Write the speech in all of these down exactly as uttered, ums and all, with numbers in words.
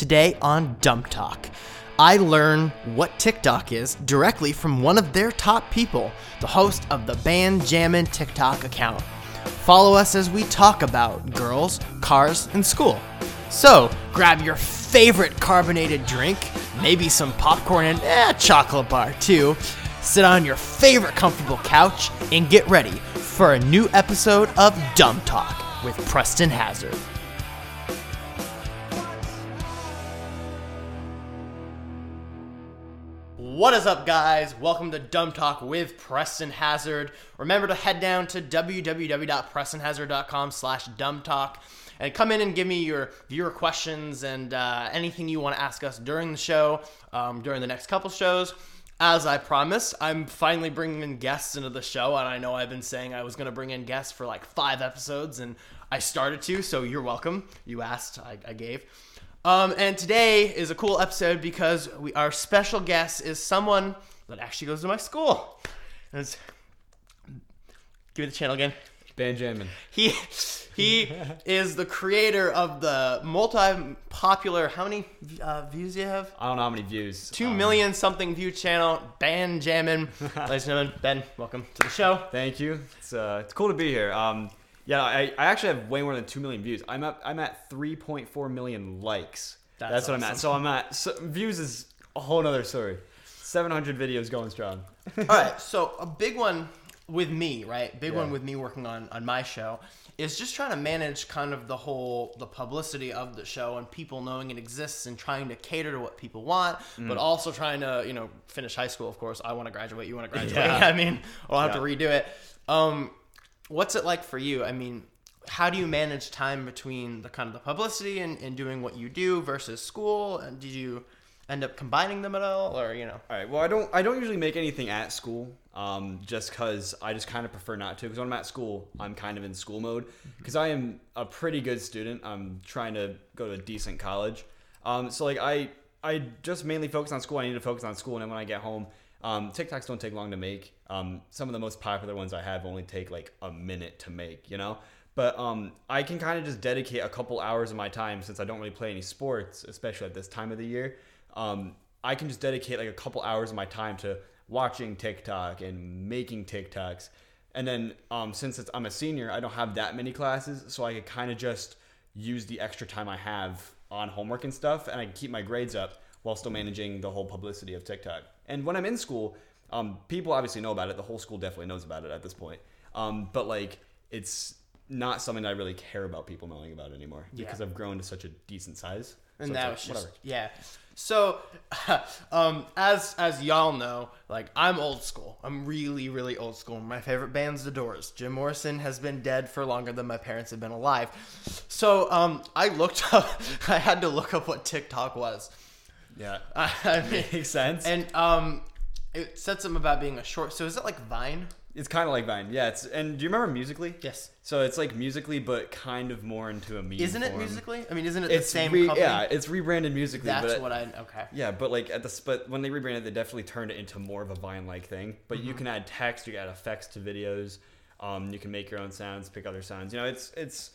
Today on Dumb Talk, I learn what TikTok is directly from one of their top people, the host of the Band Jammin' TikTok account. Follow us as we talk about girls, cars, and school. So, grab your favorite carbonated drink, maybe some popcorn and eh, chocolate bar too. Sit on your favorite comfortable couch and get ready for a new episode of Dumb Talk with Preston Hazard. What is up, guys? Welcome to Dumb Talk with Preston Hazard. Remember to head down to w w w dot preston hazard dot com slash dumb talk and come in and give me your viewer questions and uh, anything you want to ask us during the show, um, during the next couple shows. As I promised, I'm finally bringing in guests into the show, and I know I've been saying I was going to bring in guests for like five episodes, and I started to, so you're welcome. You asked, I, I gave. Um, and today is a cool episode because we, our special guest is someone that actually goes to my school. And it's, give me the channel again. Benjamin. He he is the creator of the multi-popular, how many uh, views do you have? I don't know how many views. Two um, million something view channel, Band Jammin'. Ladies and gentlemen, Ben, welcome to the show. Thank you. It's uh, it's cool to be here. Um, yeah, I, I actually have way more than two million views. I'm at I'm at three point four million likes. That's, That's what awesome. I'm at. So I'm at so views is a whole nother story. Seven hundred videos going strong. All right, so a big one. With me, right? Big yeah. one with me working on, on my show is just trying to manage kind of the whole, the publicity of the show and people knowing it exists and trying to cater to what people want, mm. but also trying to, you know, finish high school. Of course, I want to graduate. You want to graduate. Yeah. I mean, I'll have yeah. to redo it. Um, what's it like for you? I mean, how do you manage time between the kind of the publicity and, and doing what you do versus school? And did you end up combining them at all, or, you know? All right. Well, I don't, I don't usually make anything at school. Um, just cause I just kind of prefer not to, cause when I'm at school, I'm kind of in school mode cause I am a pretty good student. I'm trying to go to a decent college. Um, so like I, I just mainly focus on school. I need to focus on school. And then when I get home, um, TikToks don't take long to make. Um, some of the most popular ones I have only take like a minute to make, you know? But um, I can kind of just dedicate a couple hours of my time, since I don't really play any sports, especially at this time of the year. Um, I can just dedicate like a couple hours of my time to watching TikTok and making TikToks. And then um, since it's, I'm a senior, I don't have that many classes. So I could kind of just use the extra time I have on homework and stuff. And I can keep my grades up while still managing the whole publicity of TikTok. And when I'm in school, um, people obviously know about it. The whole school definitely knows about it at this point. Um, but like, it's not something I really care about people knowing about anymore yeah. because I've grown to such a decent size. And so that was like, just, whatever. yeah. So, um, as as y'all know, like, I'm old school. I'm really, really old school. My favorite band's The Doors. Jim Morrison has been dead for longer than my parents have been alive. So, um, I looked up, I had to look up what TikTok was. Yeah. I, I mean, makes sense. And um, it said something about being a short, so is it like Vine? It's kind of like Vine, yeah. It's, and do you remember Musical.ly? Yes. So it's like Musical.ly, but kind of more into a meme Isn't it form. Musical.ly? I mean, isn't it it's the same re- company? Yeah, it's rebranded Musical.ly. That's but, what I, okay. Yeah, but like at the, but when they rebranded, they definitely turned it into more of a Vine-like thing. But mm-hmm. you can add text, you can add effects to videos, um, you can make your own sounds, pick other sounds. You know, it's, it's,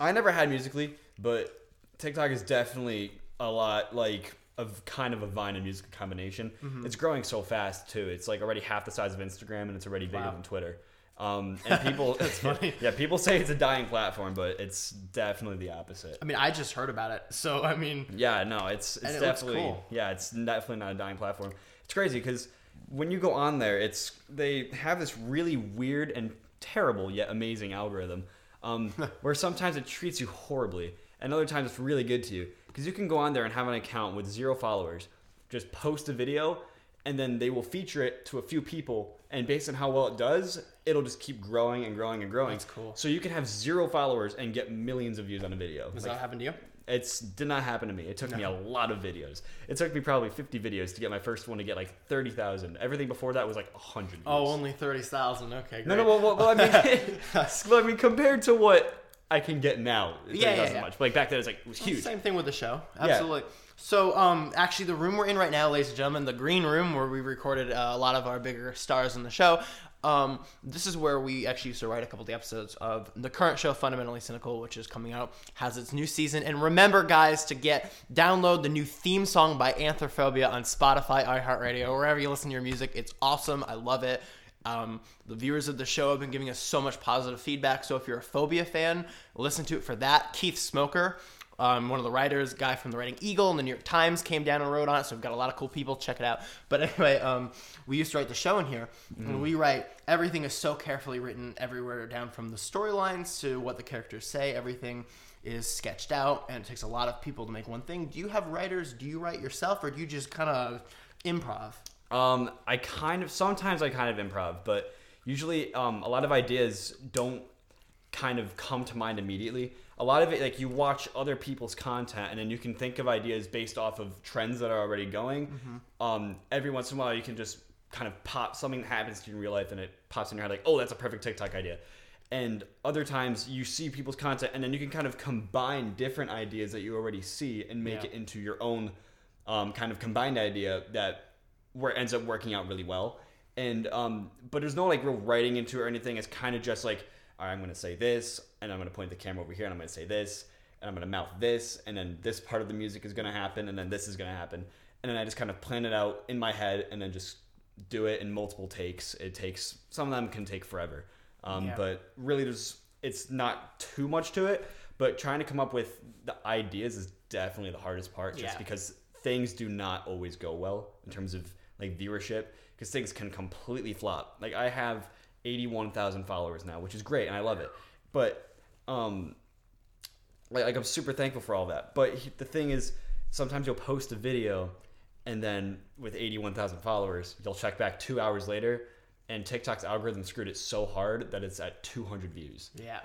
I never had Musical.ly, but TikTok is definitely a lot like, of kind of a Vine and Musical.ly combination. Mm-hmm. It's growing so fast too. It's like already half the size of Instagram, and it's already bigger wow. than Twitter. Um, and people, That's funny. yeah, people say it's a dying platform, but it's definitely the opposite. I mean, I just heard about it, so I mean, yeah, no, it's it's definitely it cool. yeah, it's definitely not a dying platform. It's crazy because when you go on there, it's they have this really weird and terrible yet amazing algorithm, um, where sometimes it treats you horribly, and other times it's really good to you. Because you can go on there and have an account with zero followers, just post a video, and then they will feature it to a few people. And based on how well it does, it'll just keep growing and growing and growing. That's cool. So you can have zero followers and get millions of views on a video. Does like, that happen to you? It did not happen to me. It took no. me a lot of videos. It took me probably fifty videos to get my first one to get like thirty thousand. Everything before that was like one hundred views. Oh, only thirty thousand. Okay, great. No, no, well, well, well I, mean, I mean, compared to what I can get now. It yeah, doesn't yeah, yeah. much. But like back then, it's like it was huge. Well, same thing with the show. Absolutely. Yeah. So, um, actually, the room we're in right now, ladies and gentlemen, the green room where we recorded uh, a lot of our bigger stars in the show, Um, this is where we actually used to write a couple of the episodes of the current show, Fundamentally Cynical, which is coming out, has its new season. And remember, guys, to get download the new theme song by Anthrophobia on Spotify, iHeartRadio, wherever you listen to your music. It's awesome. I love it. Um, the viewers of the show have been giving us so much positive feedback. So if you're a Phobia fan, listen to it for that. Keith Smoker, um, one of the writers, guy from the Writing Eagle and the New York Times, came down and wrote on it. So we've got a lot of cool people. Check it out. But anyway, um, we used to write the show in here. Mm. And we write, everything is so carefully written everywhere, down from the storylines to what the characters say. Everything is sketched out, and it takes a lot of people to make one thing. Do you have writers? Do you write yourself, or do you just kind of improv? Um, I kind of, sometimes I kind of improv, but usually, um, a lot of ideas don't kind of come to mind immediately. A lot of it, like, you watch other people's content and then you can think of ideas based off of trends that are already going. Mm-hmm. Um, every once in a while you can just kind of pop, something that happens to you in real life and it pops in your head like, oh, that's a perfect TikTok idea. And other times you see people's content and then you can kind of combine different ideas that you already see and make yeah. it into your own, um, kind of combined idea that where it ends up working out really well. And um, but there's no like real writing into it or anything. It's kind of just like, all right, I'm going to say this, and I'm going to point the camera over here, and I'm going to say this, and I'm going to mouth this, and then this part of the music is going to happen, and then this is going to happen. And then I just kind of plan it out in my head and then just do it in multiple takes. It takes, some of them can take forever. Um, yeah. But really there's, it's not too much to it, but trying to come up with the ideas is definitely the hardest part, just yeah. because things do not always go well in terms of like viewership, because things can completely flop. Like, I have eighty-one thousand followers now, which is great, and I love it. But, um, like, like I'm super thankful for all that. But he, the thing is, sometimes you'll post a video, and then with eighty-one thousand followers, you'll check back two hours later, and TikTok's algorithm screwed it so hard that it's at two hundred views. Yeah.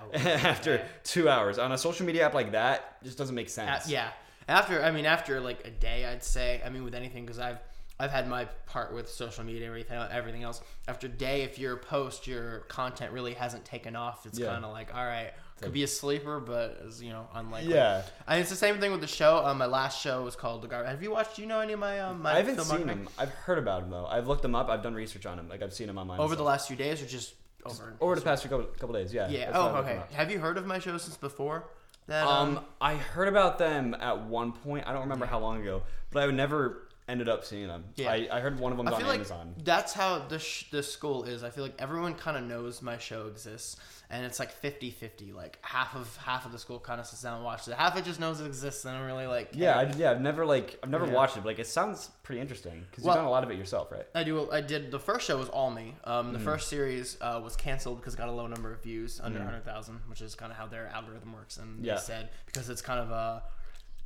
After yeah. two hours. On a social media app like that, it just doesn't make sense. Uh, yeah. After, I mean, after, like, a day, I'd say. I mean, with anything, because I've... I've had my part with social media and everything, everything else. After a day, if your post, your content really hasn't taken off, it's yeah. kind of like, all right, could like, be a sleeper, but it's, you know, unlikely. Yeah. I mean, it's the same thing with the show. Um, my last show was called The Garbage. Have you watched, do you know any of my um? My I haven't seen them. I've heard about them, though. I've looked them up. I've done research on them. Like, I've seen them online. Over the last few days or just over? Over the past couple, couple days, yeah. Yeah, oh, okay. Have you heard of my show since before? That, um, um, I heard about them at one point. I don't remember how long ago, but I would never... ended up seeing them. Yeah. I, I heard one of them on like Amazon. That's how this sh- this school is. I feel like everyone kind of knows my show exists, and it's like fifty-fifty. Like half of half of the school kind of sits down and watches it. Half of it just knows it exists, and I'm really like hey. yeah, I, yeah. I've never like I've never yeah. watched it, but like it sounds pretty interesting because well, you've done a lot of it yourself, right? I do. I did. The first show was all me. Um, the mm. first series uh, was canceled because it got a low number of views, under mm. one hundred thousand, which is kind of how their algorithm works. And yeah. they said because it's kind of a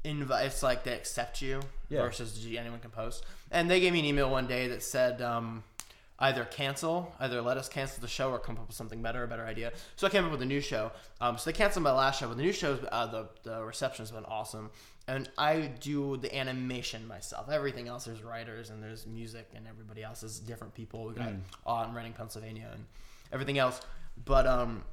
Invi- it's like they accept you yeah. versus anyone can post. And they gave me an email one day that said um, either cancel, either let us cancel the show or come up with something better, a better idea. So I came up with a new show. Um, so they canceled my last show, but the new show, uh, the, the reception has been awesome. And I do the animation myself. Everything else, there's writers and there's music and everybody else is different people. We got mm. on Reading, Pennsylvania and everything else. But um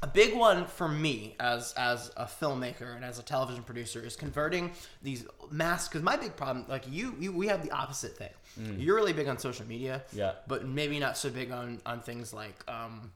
a big one for me as as a filmmaker and as a television producer is converting these masks. Because my big problem, like you, you, we have the opposite thing. Mm. You're really big on social media, yeah, but maybe not so big on, on things like um,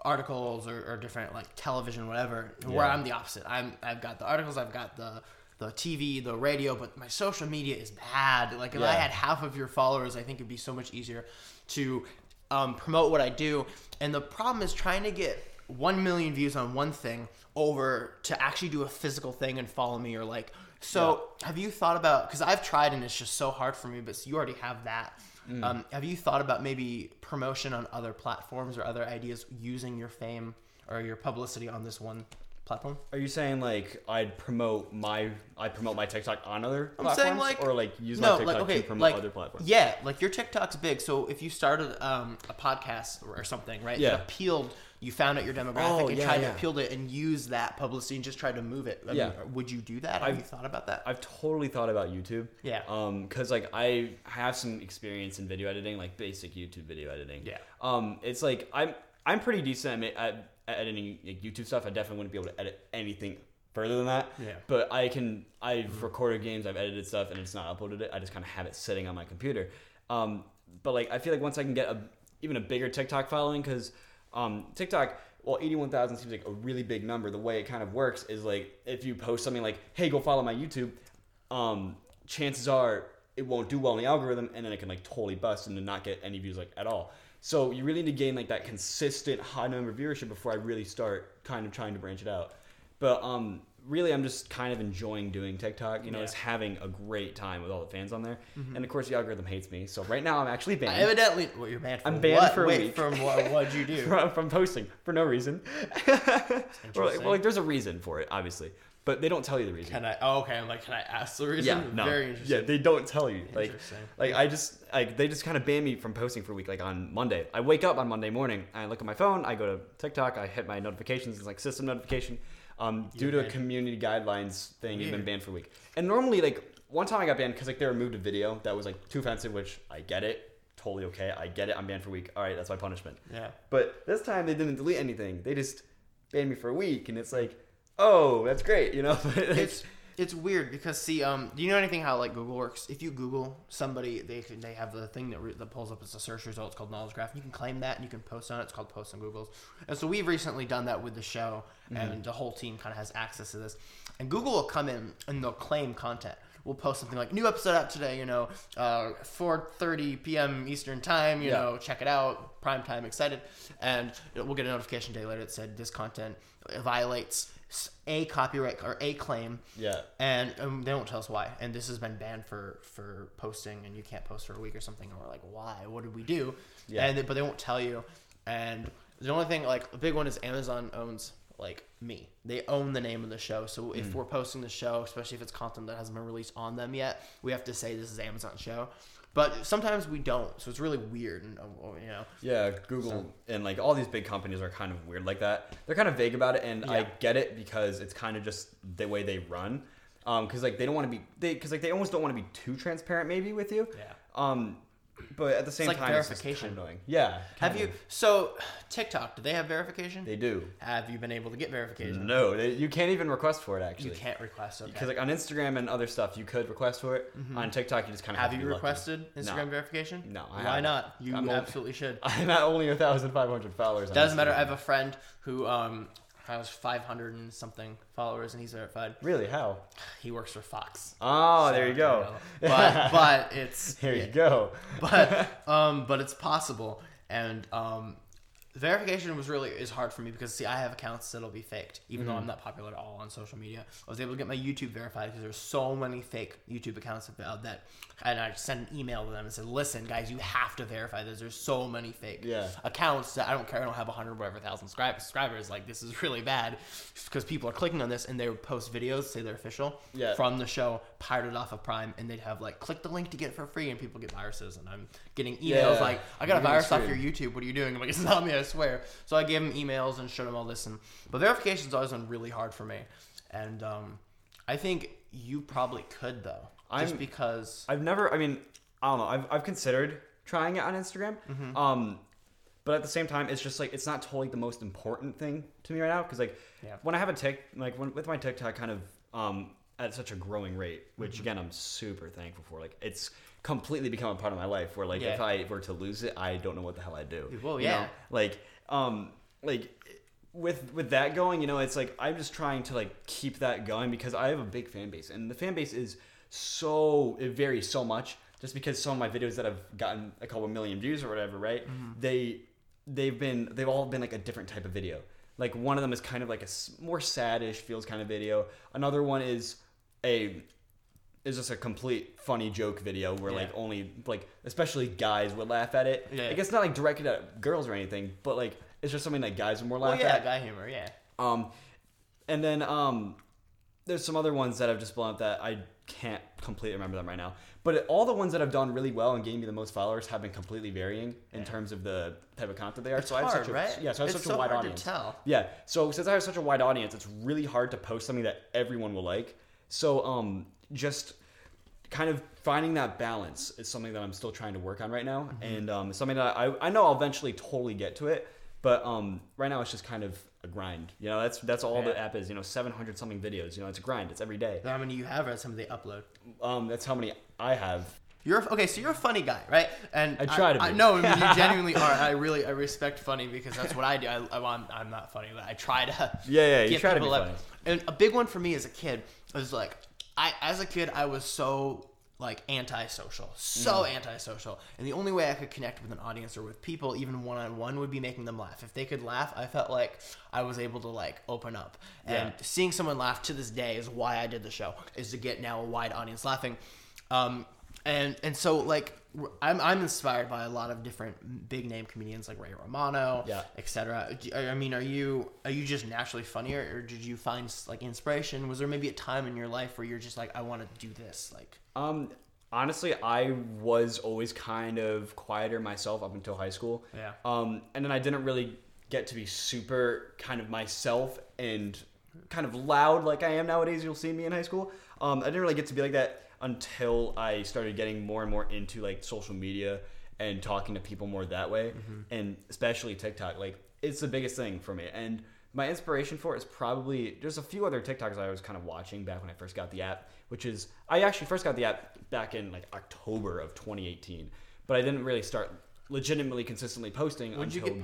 articles or, or different like television, whatever. Yeah. Where I'm the opposite. I'm I've got the articles, I've got the the T V, the radio, but my social media is bad. Like if yeah. I had half of your followers, I think it'd be so much easier to um, promote what I do. And the problem is trying to get one million views on one thing over to actually do a physical thing and follow me or like so yeah. have you thought about, because I've tried and it's just so hard for me, but you already have that mm. um have you thought about maybe promotion on other platforms or other ideas using your fame or your publicity on this one platform? Are you saying like I'd promote my I promote my TikTok on other I'm platforms saying like, or like use no, my TikTok like, okay, to promote like, other platforms? Yeah, like your TikTok's big, so if you started um a podcast or, or something, right? Yeah. It appealed, you found out your demographic oh, and yeah, tried yeah. to appeal to it and use that publicity and just try to move it. I yeah. mean, would you do that? Have I've, you thought about that? I've totally thought about YouTube. Yeah. Um, because like I have some experience in video editing, like basic YouTube video editing. Yeah. Um, it's like I'm I'm pretty decent at, at editing like, YouTube stuff. I definitely wouldn't be able to edit anything further than that. Yeah. But I can. I've mm-hmm. recorded games. I've edited stuff, and it's not uploaded. It. I just kind of have it sitting on my computer. Um, but like I feel like once I can get a even a bigger TikTok following, because um, TikTok, well, eighty-one thousand seems like a really big number. The way it kind of works is like if you post something like, hey, go follow my YouTube, um, chances are it won't do well in the algorithm, and then it can like totally bust and not get any views like at all. So you really need to gain like that consistent high number of viewership before I really start kind of trying to branch it out. But um, really, I'm just kind of enjoying doing TikTok. You know, yeah. It's having a great time with all the fans on there. Mm-hmm. And of course, the algorithm hates me. So right now, I'm actually banned. I evidently, well, you're banned for I'm banned what? for a Wait, week. From what? What'd you do? from, from posting for no reason. Or like, well, like there's a reason for it, obviously, but they don't tell you the reason. Can I? Oh, okay. I'm like, can I ask the reason? Yeah, no. Very interesting. Yeah, they don't tell you. Like, like I just like they just kind of banned me from posting for a week. Like on Monday, I wake up on Monday morning. I look at my phone. I go to TikTok. I hit my notifications. It's like system notification. Um, due to a community guidelines thing, you've been banned for a week. And normally, like, one time I got banned because, like, they removed a video that was, like, too offensive, which I get it. Totally okay. I get it. I'm banned for a week. All right, that's my punishment. Yeah. But this time, they didn't delete anything. They just banned me for a week, and it's like, oh, that's great, you know? It's it's weird because, see, um, do you know anything how, like, Google works? If you Google somebody, they can, they have the thing that, re- that pulls up as a search result. It's called Knowledge Graph. You can claim that, and you can post on it. It's called Posts on Google's. And so we've recently done that with the show. Mm-hmm. And the whole team kind of has access to this. And Google will come in and they'll claim content. We'll post something like, new episode out today, you know, uh, four thirty p.m. Eastern time, you yeah. know, check it out, prime time, excited. And we'll get a notification day later that said this content violates a copyright or a claim. Yeah. And um, they won't tell us why. And this has been banned for, for posting, and you can't post for a week or something. And we're like, why? What did we do? Yeah. And they, but they won't tell you. And the only thing, like, a big one is Amazon owns... like me. They own the name of the show. So if mm. we're posting the show, especially if it's content that hasn't been released on them yet, we have to say this is Amazon show. But sometimes we don't. So it's really weird. And, you know. Yeah, Google so. and like all these big companies are kind of weird like that. They're kind of vague about it, and yeah. I get it because it's kind of just the way they run. Um, because like they don't want to be they because like they almost don't want to be too transparent maybe with you. Yeah. Um, but at the same it's like time, verification. It's kind of annoying. Yeah. Have of. you so TikTok? Do they have verification? They do. Have you been able to get verification? No, they, you can't even request for it. Actually, you can't request. Okay. Because like on Instagram and other stuff, you could request for it. Mm-hmm. On TikTok, you just kind of have, have you to be requested lucky. Instagram no. verification? No. I Why not? You I'm absolutely only, should. I'm at only a thousand five hundred followers. Doesn't matter. I have a friend who um has five hundred and something followers, and he's verified. Really? How? He works for Fox. Oh, so, there you go. You know, but but it's there you yeah. go. But um, but it's possible, and um, verification was really is hard for me because see, I have accounts that'll be faked, even mm-hmm. though I'm not popular at all on social media. I was able to get my YouTube verified because there's so many fake YouTube accounts about that, and I sent an email to them and said, "Listen, guys, you have to verify this. There's so many fake yeah. accounts that I don't care. I don't have a hundred whatever thousand subscribers. Like this is really bad because people are clicking on this and they would post videos say they're official yeah. from the show, pirated off of Prime, and they'd have like click the link to get it for free, and people get viruses. And I'm getting emails yeah. like, "I got a virus off your YouTube. What are you doing?" I'm like, "It's not me." I swear. So I gave him emails and showed him all this, and but verification's always been really hard for me, and um, I think you probably could though, just I'm, because I've never. I mean, I don't know. I've I've considered trying it on Instagram, mm-hmm. um, but at the same time, it's just like it's not totally the most important thing to me right now because like yeah. when I have a tick, like when, with my TikTok kind of um, at such a growing rate, which mm-hmm. again I'm super thankful for. Like it's. Completely become a part of my life where like yeah. if I were to lose it, I don't know what the hell I'd do. Well, yeah. You know? Like, um, like with, with that going, you know, it's like, I'm just trying to like keep that going because I have a big fan base and the fan base is so, it varies so much just because some of my videos that have gotten a couple million views or whatever, right. Mm-hmm. They, they've been, they've all been like a different type of video. Like one of them is kind of like a more sad-ish feels kind of video. Another one is a, It's just a complete funny joke video where, yeah. like, only, like, especially guys would laugh at it. Yeah. Like, it's not, like, directed at girls or anything, but, like, it's just something that guys would more laugh well, yeah, at. Yeah, guy humor, yeah. Um, and then um, there's some other ones that I've just blown up that I can't completely remember them right now. But it, all the ones that I've done really well and gained me the most followers have been completely varying in yeah. terms of the type of content they are. It's so hard, I have such a, right? Yeah, so I have it's such so a wide hard audience. To tell. Yeah, so since I have such a wide audience, it's really hard to post something that everyone will like. So, um... just kind of finding that balance is something that I'm still trying to work on right now. Mm-hmm. And um, something that I, I know I'll eventually totally get to it. But um, right now it's just kind of a grind. You know, that's that's all yeah. the app is, you know, seven hundred something videos. You know, it's a grind. It's every day. How many you have or that's how many they upload? Um, that's how many I have. You're okay, so you're a funny guy, right? And I try I, to be. I, no, I mean, you genuinely are. I really I respect funny because that's what I do. I, I, I'm I'm not funny, but I try to. Yeah, yeah, you try to be funny. And a big one for me as a kid was like, I as a kid I was so like antisocial, so mm. antisocial, and the only way I could connect with an audience or with people, even one on one, would be making them laugh. If they could laugh, I felt like I was able to like open up. Yeah. And seeing someone laugh to this day is why I did the show, is to get now a wide audience laughing. Um. And and so like I'm I'm inspired by a lot of different big name comedians like Ray Romano, yeah. et cetera. I mean, are you are you just naturally funnier, or did you find like inspiration? Was there maybe a time in your life where you're just like, I want to do this? Like, um, honestly, I was always kind of quieter myself up until high school. Yeah. Um, and then I didn't really get to be super kind of myself and kind of loud like I am nowadays. You'll see me in high school. Um, I didn't really get to be like that until I started getting more and more into like social media and talking to people more that way, mm-hmm. and especially TikTok. Like, it's the biggest thing for me, and my inspiration for it is probably there's a few other TikToks I was kind of watching back when I first got the app, which is I actually first got the app back in like October of twenty eighteen, but I didn't really start legitimately consistently posting when until June.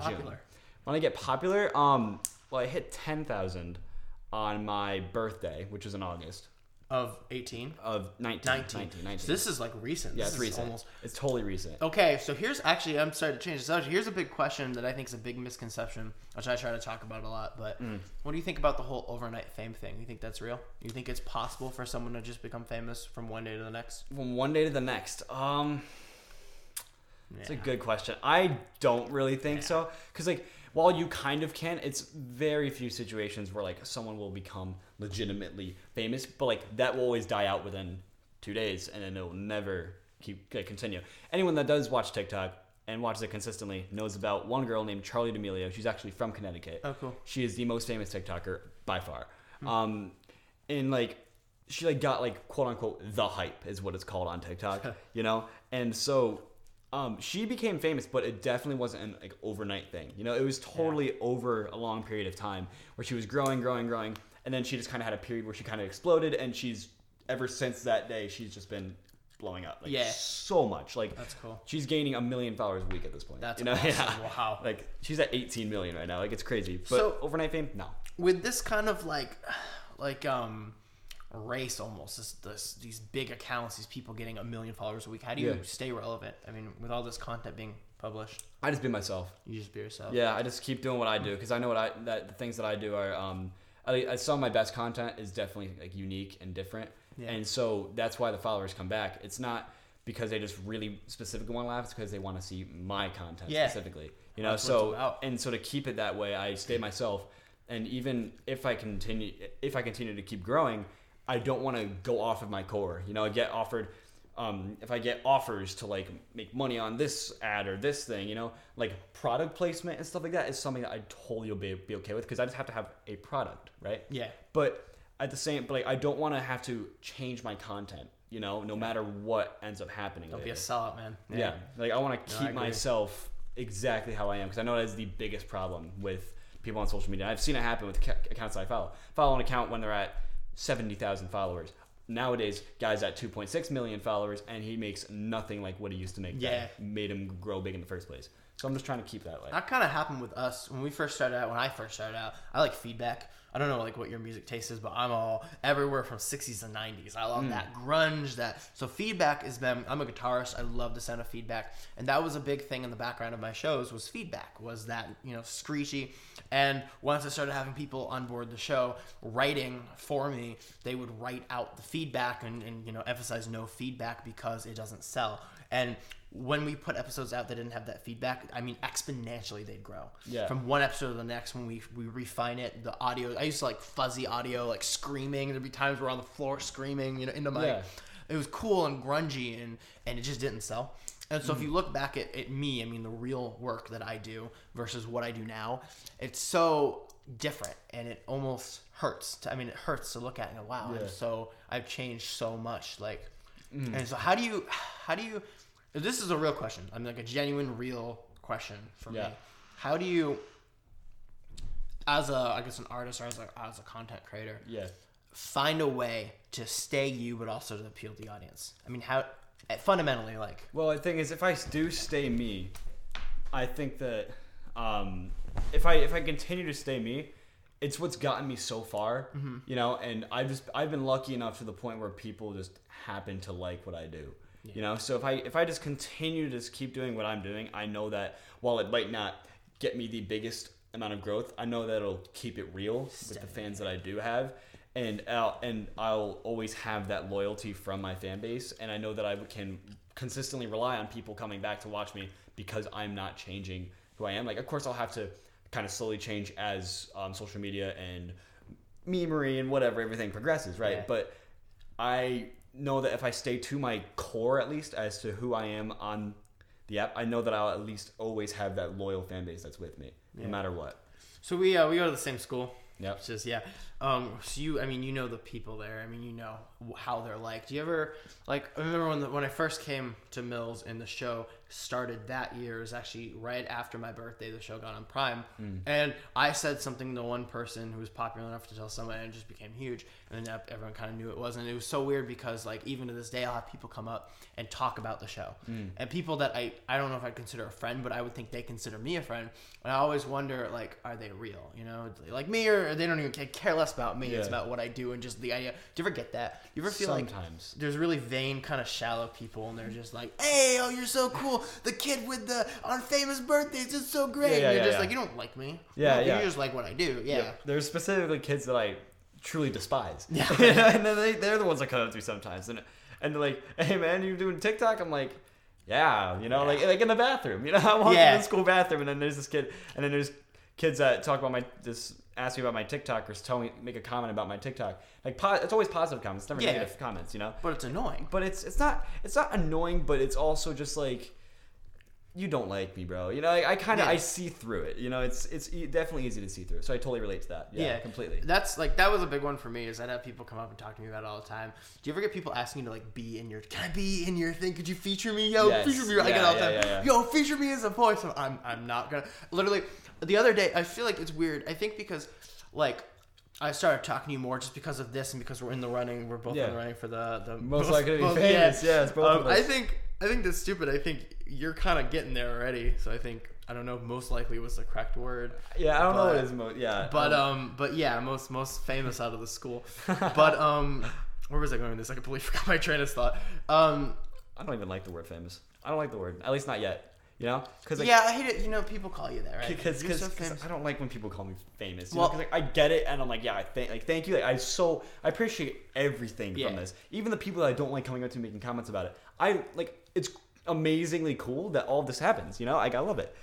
When I get popular, um, well, I hit ten thousand on my birthday, which is in August. Of eighteen? Of nineteen. nineteen. nineteen, nineteen. So this is like recent. Yeah, this it's is recent. Almost... It's totally recent. Okay, so here's actually, I'm sorry to change the subject. Here's a big question that I think is a big misconception, which I try to talk about a lot. But mm. what do you think about the whole overnight fame thing? You think that's real? You think it's possible for someone to just become famous from one day to the next? From one day to the next. Um, yeah. That's a good question. I don't really think yeah. so. Because like, while you kind of can, it's very few situations where like someone will become legitimately famous, but like that will always die out within two days, and then it will never keep like, continue. Anyone that does watch TikTok and watches it consistently knows about one girl named Charlie D'Amelio. She's actually from Connecticut. Oh, cool. She is the most famous TikToker by far. Mm-hmm. Um, and like she like got like quote unquote the hype is what it's called on TikTok, you know, and so. Um, she became famous, but it definitely wasn't an like, overnight thing. You know, it was totally yeah. over a long period of time where she was growing, growing, growing, and then she just kind of had a period where she kind of exploded, and she's ever since that day she's just been blowing up. Like, yeah, so much. Like that's cool. She's gaining a million followers a week at this point. That's you know? awesome. Yeah. Wow. Like she's at eighteen million right now. Like it's crazy. But so, overnight fame, no. With this kind of like, like um. race almost this, this these big accounts, these people getting a million followers a week, how do you yeah. stay relevant? I mean, with all this content being published, I just be myself. You just be yourself. Yeah, I just keep doing what I do, because I know what I that the things that I do are um I, I some of my best content is definitely like unique and different, yeah. and so that's why the followers come back. It's not because they just really specifically want to laugh, it's because they want to see my content yeah. specifically, you know. That's so and so to keep it that way, I stay myself, and even if I continue if I continue to keep growing, I don't want to go off of my core. You know, I get offered, um, if I get offers to like make money on this ad or this thing, you know, like product placement and stuff like that is something that I totally will be, be okay with, because I just have to have a product, right? Yeah. But at the same, but like I don't want to have to change my content, you know, no matter what ends up happening. Don't later. Be a sellout, man. Yeah. yeah. Like I want to keep no, myself exactly how I am, because I know that is the biggest problem with people on social media. I've seen it happen with accounts that I follow. Follow an account when they're at seventy thousand followers. Nowadays, guy's at two point six million followers, and he makes nothing like what he used to make. Yeah. That made him grow big in the first place. So I'm just trying to keep that way. That kind of happened with us when we first started out. When I first started out, I like feedback. I don't know like what your music taste is, but I'm all everywhere from sixties to nineties. I love mm. that grunge. That so feedback has been. I'm a guitarist. I love the sound of feedback, and that was a big thing in the background of my shows. Was feedback was that you know screechy, and once I started having people on board the show writing for me, they would write out the feedback and, and you know emphasize no feedback because it doesn't sell. And when we put episodes out that didn't have that feedback, I mean, exponentially they'd grow. Yeah. From one episode to the next, when we we refine it, the audio, I used to like fuzzy audio, like screaming. There'd be times we're on the floor screaming, you know, into my, yeah. it was cool and grungy and, and it just didn't sell. And so mm. if you look back at, at me, I mean, the real work that I do versus what I do now, it's so different, and it almost hurts. To, I mean, it hurts to look at and go, wow, yeah. I'm so, I've changed so much. Like, mm. and so how do you, how do you, this is a real question. I mean, like a genuine, real question for yeah. me. How do you, as a, I guess, an artist or as a, as a content creator, yeah. find a way to stay you, but also to appeal to the audience? I mean, how fundamentally, like. Well, the thing is, if I do stay me, I think that um, if I if I continue to stay me, it's what's gotten me so far, mm-hmm. you know. And I've just I've been lucky enough to the point where people just happen to like what I do, yeah. you know. So if I if I just continue to just keep doing what I'm doing, I know that while it might not get me the biggest amount of growth, I know that it'll keep it real Steady. With the fans that I do have. And I'll, and I'll always have that loyalty from my fan base. And I know that I can consistently rely on people coming back to watch me because I'm not changing who I am. Like, of course, I'll have to kind of slowly change as um, social media and memery and whatever, everything progresses, right? Yeah. But I know that if I stay to my core, at least, as to who I am on the app, I know that I'll at least always have that loyal fan base that's with me, yeah. no matter what. So we uh, we go to the same school. Yep. It's just, yeah. Um, so you, I mean, you know the people there. I mean, you know how they're like. Do you ever, like, I remember when the, when I first came to Mills and the show started that year, it was actually right after my birthday, the show got on Prime. Mm. And I said something to one person who was popular enough to tell somebody, and it just became huge. And then everyone kind of knew it wasn't. It was so weird because, like, even to this day, I'll have people come up and talk about the show. Mm. And people that I, I don't know if I'd consider a friend, but I would think they consider me a friend. And I always wonder, like, are they real? You know, like me, or they don't even care less about me. Yeah. It's about what I do and just the idea. Do you ever get that? Do you ever feel Sometimes. Like there's really vain, kind of shallow people, and they're just like, hey, oh, you're so cool. The kid with the unfamous birthday is just so great. Yeah, yeah, and you're yeah, just yeah. like, you don't like me. Yeah, no, yeah. You just like what I do. Yeah. yeah. There's specifically kids that I truly despise. Yeah. And then they, they're the ones that come up to me sometimes. And, and they're like, hey, man, you're doing TikTok? I'm like, yeah, you know, yeah. like like in the bathroom. You know, I walk yeah. in the school bathroom, and then there's this kid, and then there's kids that talk about my this ask me about my TikTok or tell me make a comment about my TikTok. Like po- it's always positive comments, it's never yeah. negative comments, you know. But it's annoying. But it's it's not it's not annoying, but it's also just like, you don't like me, bro. You know, like, I kind of yeah. I see through it. You know, it's it's e- definitely easy to see through. So I totally relate to that. Yeah, yeah, completely. That's like that was a big one for me. Is I'd have people come up and talk to me about it all the time. Do you ever get people asking you to like be in your? Can I be in your thing? Could you feature me? Yo, yes. feature me. Yeah, I get all the yeah, time. Yeah, yeah. Yo, feature me as a voice. I'm, I'm I'm not gonna. Literally, the other day I feel like it's weird. I think because like. I started talking to you more just because of this and because we're in the running. We're both yeah. in the running for the... the most likely to be famous, yeah. yes. Both um, of us. I think, I think that's stupid. I think you're kind of getting there already. So I think, I don't know if most likely was the correct word. Yeah, I don't but, know what is most... Yeah. But, um, um, but yeah, most most famous out of the school. But um, where was I going with this? I completely forgot my train of thought. Um, I don't even like the word famous. I don't like the word. At least not yet. You know? Cause like, yeah, I hate it. You know, people call you that, right? Because so I don't like when people call me famous. You well, know? Cause like, I get it, and I'm like, yeah, I th- like, thank you. Like, I so I appreciate everything yeah. from this. Even the people that I don't like coming up to me making comments about it. I like it's amazingly cool that all this happens. You know, like I love it,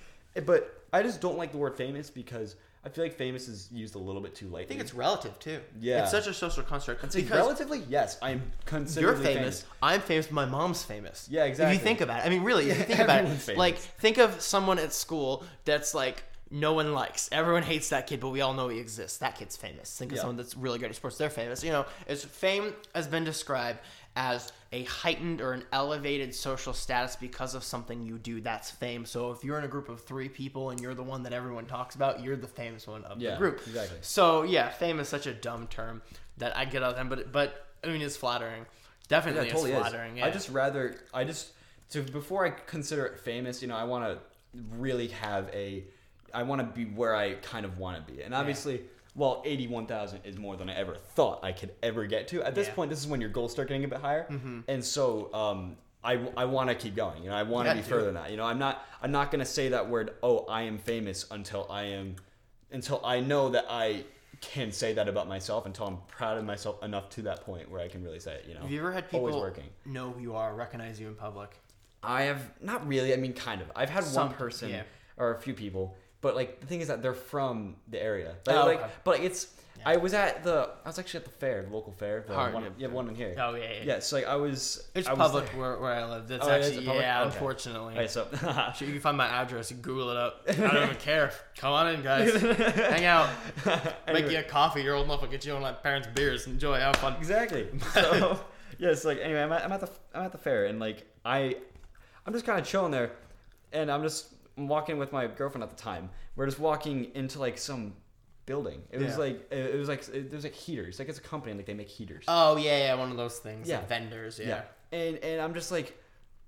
but I just don't like the word famous because I feel like famous is used a little bit too lightly. I think it's relative too. Yeah, it's such a social construct. It's relatively, yes, I am considered famous. You're famous. I'm famous. My mom's famous. Yeah, exactly. If you think about it, I mean, really, if you think about it, famous. Like think of someone at school that's like no one likes. Everyone hates that kid, but we all know he exists. That kid's famous. Think of yeah. someone that's really great at sports. They're famous. You know, it's fame has been described as a heightened or an elevated social status because of something you do. That's fame. So if you're in a group of three people and you're the one that everyone talks about, you're the famous one of yeah, the group. Exactly. So yeah, fame is such a dumb term that I get out of them, but but I mean it's flattering. Definitely yeah, it totally it's flattering. Yeah. I just rather I just to before I consider it famous, you know, I want to really have a I want to be where I kind of want to be. And obviously yeah. well, eighty-one thousand is more than I ever thought I could ever get to. At this yeah. point, this is when your goals start getting a bit higher. Mm-hmm. And so um, I, I want to keep going. You know, I want to yeah, be dude. further than that. You know, I'm not I'm not going to say that word, oh, I am famous until I am until I know that I can say that about myself, until I'm proud of myself enough to that point where I can really say it, you know. Have you ever had people Always working. know who you are, recognize you in public? I have not really. I mean, kind of. I've had Some, one person yeah. or a few people. But like the thing is that they're from the area. Like, oh, like okay. But like it's yeah. I was at the I was actually at the fair, the local fair. The Hard, one, yeah, one in here. Oh yeah. Yeah. yeah so like I was. It's I public was where where I live. That's oh, actually yeah. yeah okay. Unfortunately. Okay, so you can find my address. You Google it up. I don't even care. Come on in, guys. Hang out. Anyway. Make you a coffee. You're old enough. I'll get you one of my parents' beers. Enjoy. Have fun. Exactly. So yeah. So like anyway, I'm at, I'm at the I'm at the fair, and like I I'm just kind of chilling there, and I'm just. I'm walking with my girlfriend at the time. We're just walking into like some building. It was yeah. like it was like it was like heaters. Like it's a company, like they make heaters. Oh yeah, yeah, one of those things. Yeah, like vendors. Yeah. yeah. And and I'm just like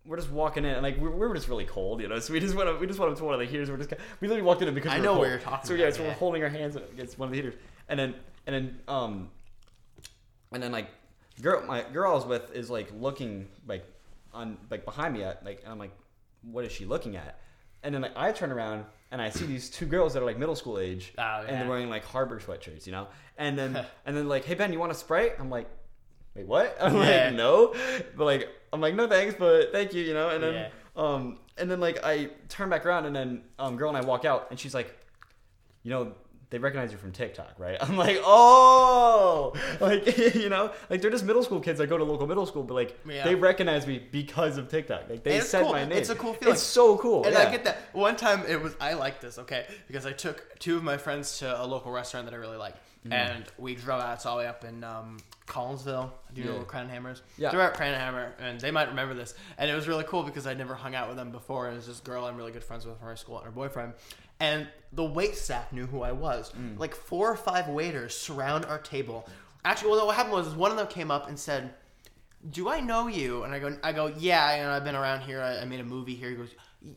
we're just walking in, and like we, we were just really cold, you know. So we just went up, we just went up to one of the heaters. We're just we literally walked in because we I know were cold. What you're talking. So about yeah, so that. We're holding our hands against one of the heaters, and then and then um, and then like girl, my girl I was with is like looking like on like behind me at like, and I'm like, what is she looking at? And then like I turn around and I see these two girls that are like middle school age, oh, yeah. and they're wearing like Harbor sweatshirts, you know. And then and then like, hey Ben, you want a Sprite? I'm like, wait, what? I'm yeah. like, no, but like. I'm like, no thanks, but thank you, you know. And then, yeah. um, and then like I turn back around, and then um, girl and I walk out, and she's like, you know, they recognize you from TikTok, right? I'm like, oh, like you know, like they're just middle school kids. I go to local middle school, but like yeah. they recognize me because of TikTok. Like they said cool. my name. It's a cool feeling. It's so cool. And yeah. I get that. One time it was I like this okay because I took two of my friends to a local restaurant that I really like. And we drove out, it's all the way up in um, Collinsville. Do you yeah. know Cranhammers? Yeah. They were at Cranhammer, and they might remember this. And it was really cool because I'd never hung out with them before. And it was this girl I'm really good friends with from high school and her boyfriend. And the wait staff knew who I was. Mm. Like four or five waiters surround our table. Actually, well, what happened was one of them came up and said, do I know you? And I go, I go, yeah, and I've been around here. I, I made a movie here. He goes,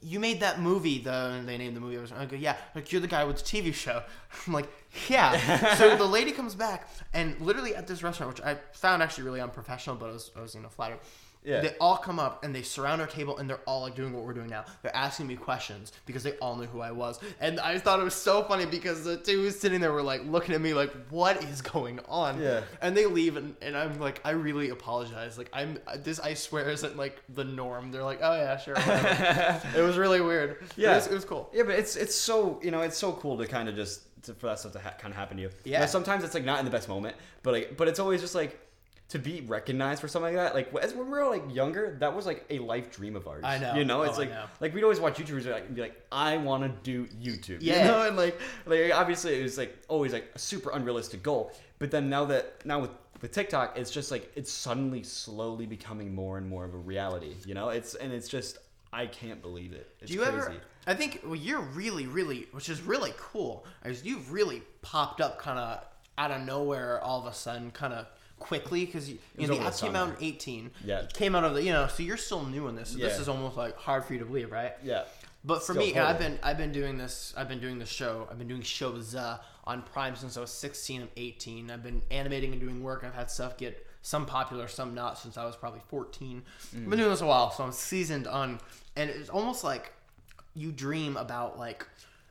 you made that movie, though. And they named the movie. I was like, yeah, like you're the guy with the T V show. I'm like, yeah. So the lady comes back, and literally at this restaurant, which I found actually really unprofessional, but I was, I was you know, flattered. Yeah. They all come up, and they surround our table, and they're all like doing what we're doing now. They're asking me questions because they all knew who I was. And I thought it was so funny because the two sitting there were like looking at me like, what is going on? Yeah. And they leave, and, and I'm like, I really apologize. Like, I'm this, I swear, isn't like the norm. They're like, oh yeah, sure. It was really weird. Yeah. It was, it was cool. Yeah, but it's it's so, you know, it's so cool to kind of just, to, for that stuff to ha- kind of happen to you. Yeah. You know, sometimes it's like not in the best moment, but like, but it's always just like, to be recognized for something like that, like as when we were like younger, that was like a life dream of ours. I know, you know, it's oh, like like we'd always watch YouTubers like and be like, I want to do YouTube, yeah, you know, and like like obviously it was like always like a super unrealistic goal. But then now that now with with TikTok, it's just like it's suddenly slowly becoming more and more of a reality. You know, it's and it's just I can't believe it. It's do you crazy. Ever? I think well, you're really, really, which is really cool. Is you've really popped up kind of out of nowhere all of a sudden, kind of. Quickly, because you know, the app came out in eighteen. Yeah, it came out of the you know, so you're still new in this. So yeah. This is almost like hard for you to believe, right? Yeah. But for still me, I've been I've been doing this. I've been doing this show. I've been doing shows uh, on Prime since I was sixteen and eighteen. I've been animating and doing work. I've had stuff get some popular, some not, since I was probably fourteen. Mm. I've been doing this a while, so I'm seasoned on. And it's almost like you dream about like.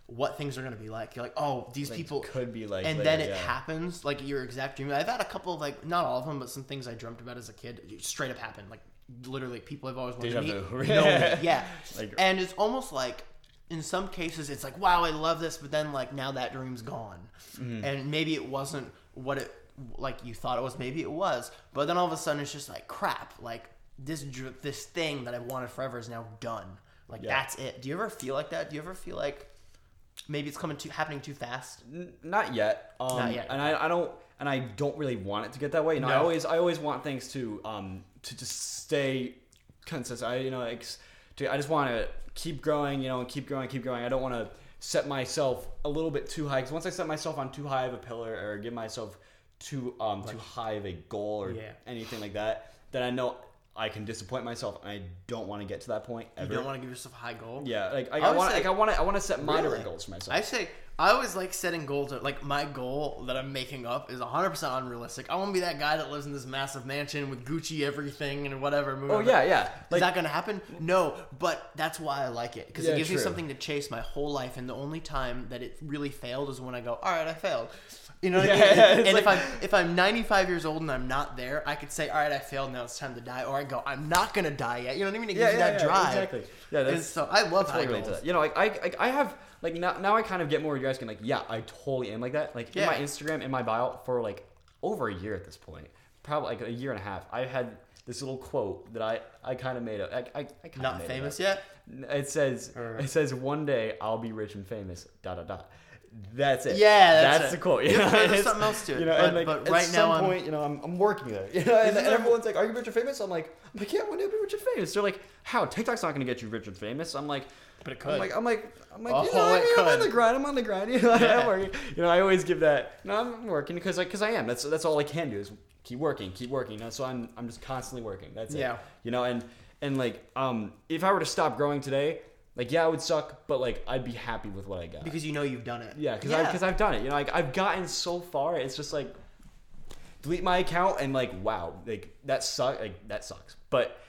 What things are going to be like. You're like, oh, these like, people could be like, and later, then it yeah. happens like your exact dream. I've had a couple of like, not all of them, but some things I dreamt about as a kid straight up happened. Like literally people I've always wanted Deja to meet. Vu. No, yeah. Like, and it's almost like in some cases it's like, wow, I love this. But then like now that dream's gone. Mm-hmm. And maybe it wasn't what it, like you thought it was, maybe it was, but then all of a sudden it's just like crap. Like this, this thing that I wanted forever is now done. Like yeah. that's it. Do you ever feel like that? Do you ever feel like, maybe it's coming too happening too fast. N- not yet. Um, not yet. And I, I don't and I don't really want it to get that way. You know, no. I always I always want things to um to just stay consistent. I you know like to, I just want to keep growing. You know, and keep growing, keep growing. I don't want to set myself a little bit too high because once I set myself on too high of a pillar or give myself too um like, too high of a goal or yeah. anything like that, then I know. I can disappoint myself, and I don't want to get to that point ever. You don't want to give yourself a high goal? Yeah, like I, I, I want, like I want to, I want to set moderate really? goals for myself. I say I always like setting goals. That, like my goal that I'm making up is one hundred percent unrealistic. I want to be that guy that lives in this massive mansion with Gucci everything and whatever. Movie. Oh yeah, yeah. Like, is that gonna happen? No, but that's why I like it because yeah, it gives true. me something to chase my whole life. And the only time that it really failed is when I go, all right, I failed. You know what yeah, I mean? And, yeah, and like, if I'm if I'm ninety-five years old and I'm not there, I could say, all right, I failed. Now it's time to die. Or I go, I'm not gonna die yet. You know what I mean? It gives yeah, you yeah, that yeah, drive. Exactly. Yeah. That's, and so I love high goals. That. You know, like I I have like now now I kind of get more. You guys can like yeah, I totally am like that. Like yeah. in my Instagram, in my bio for like over a year at this point, probably like a year and a half. I had this little quote that I I kind of made up. I I, I kind of not made famous it yet. It says or... it says one day I'll be rich and famous. Dot dot dot. That's it. Yeah, that's, that's it. the quote. You know? There's something else to it. You know, but, and like, but right at some now, point, I'm, you know, I'm, I'm working there. You know, and, and everyone's like, "Are you rich or famous?" I'm like, "I'm like, yeah, I want to be rich and famous." They're like, "How? TikTok's not going to get you rich and famous." I'm like, "But it could." I'm like, I'm like, I'm like, oh, you know, I mean, I'm on the grind. I'm on the grind. You know, yeah. I'm working. You know, I always give that. No, I'm working because like, because I am. That's that's all I can do is keep working, keep working. You know, so I'm I'm just constantly working. That's it. Yeah. You know, and And like, um, if I were to stop growing today, like, yeah, it would suck, but like, I'd be happy with what I got. Because you know you've done it. Yeah, because yeah. I've, I've done it. You know, like, I've gotten so far. It's just like, delete my account and like, wow, like that sucks. Like that sucks. But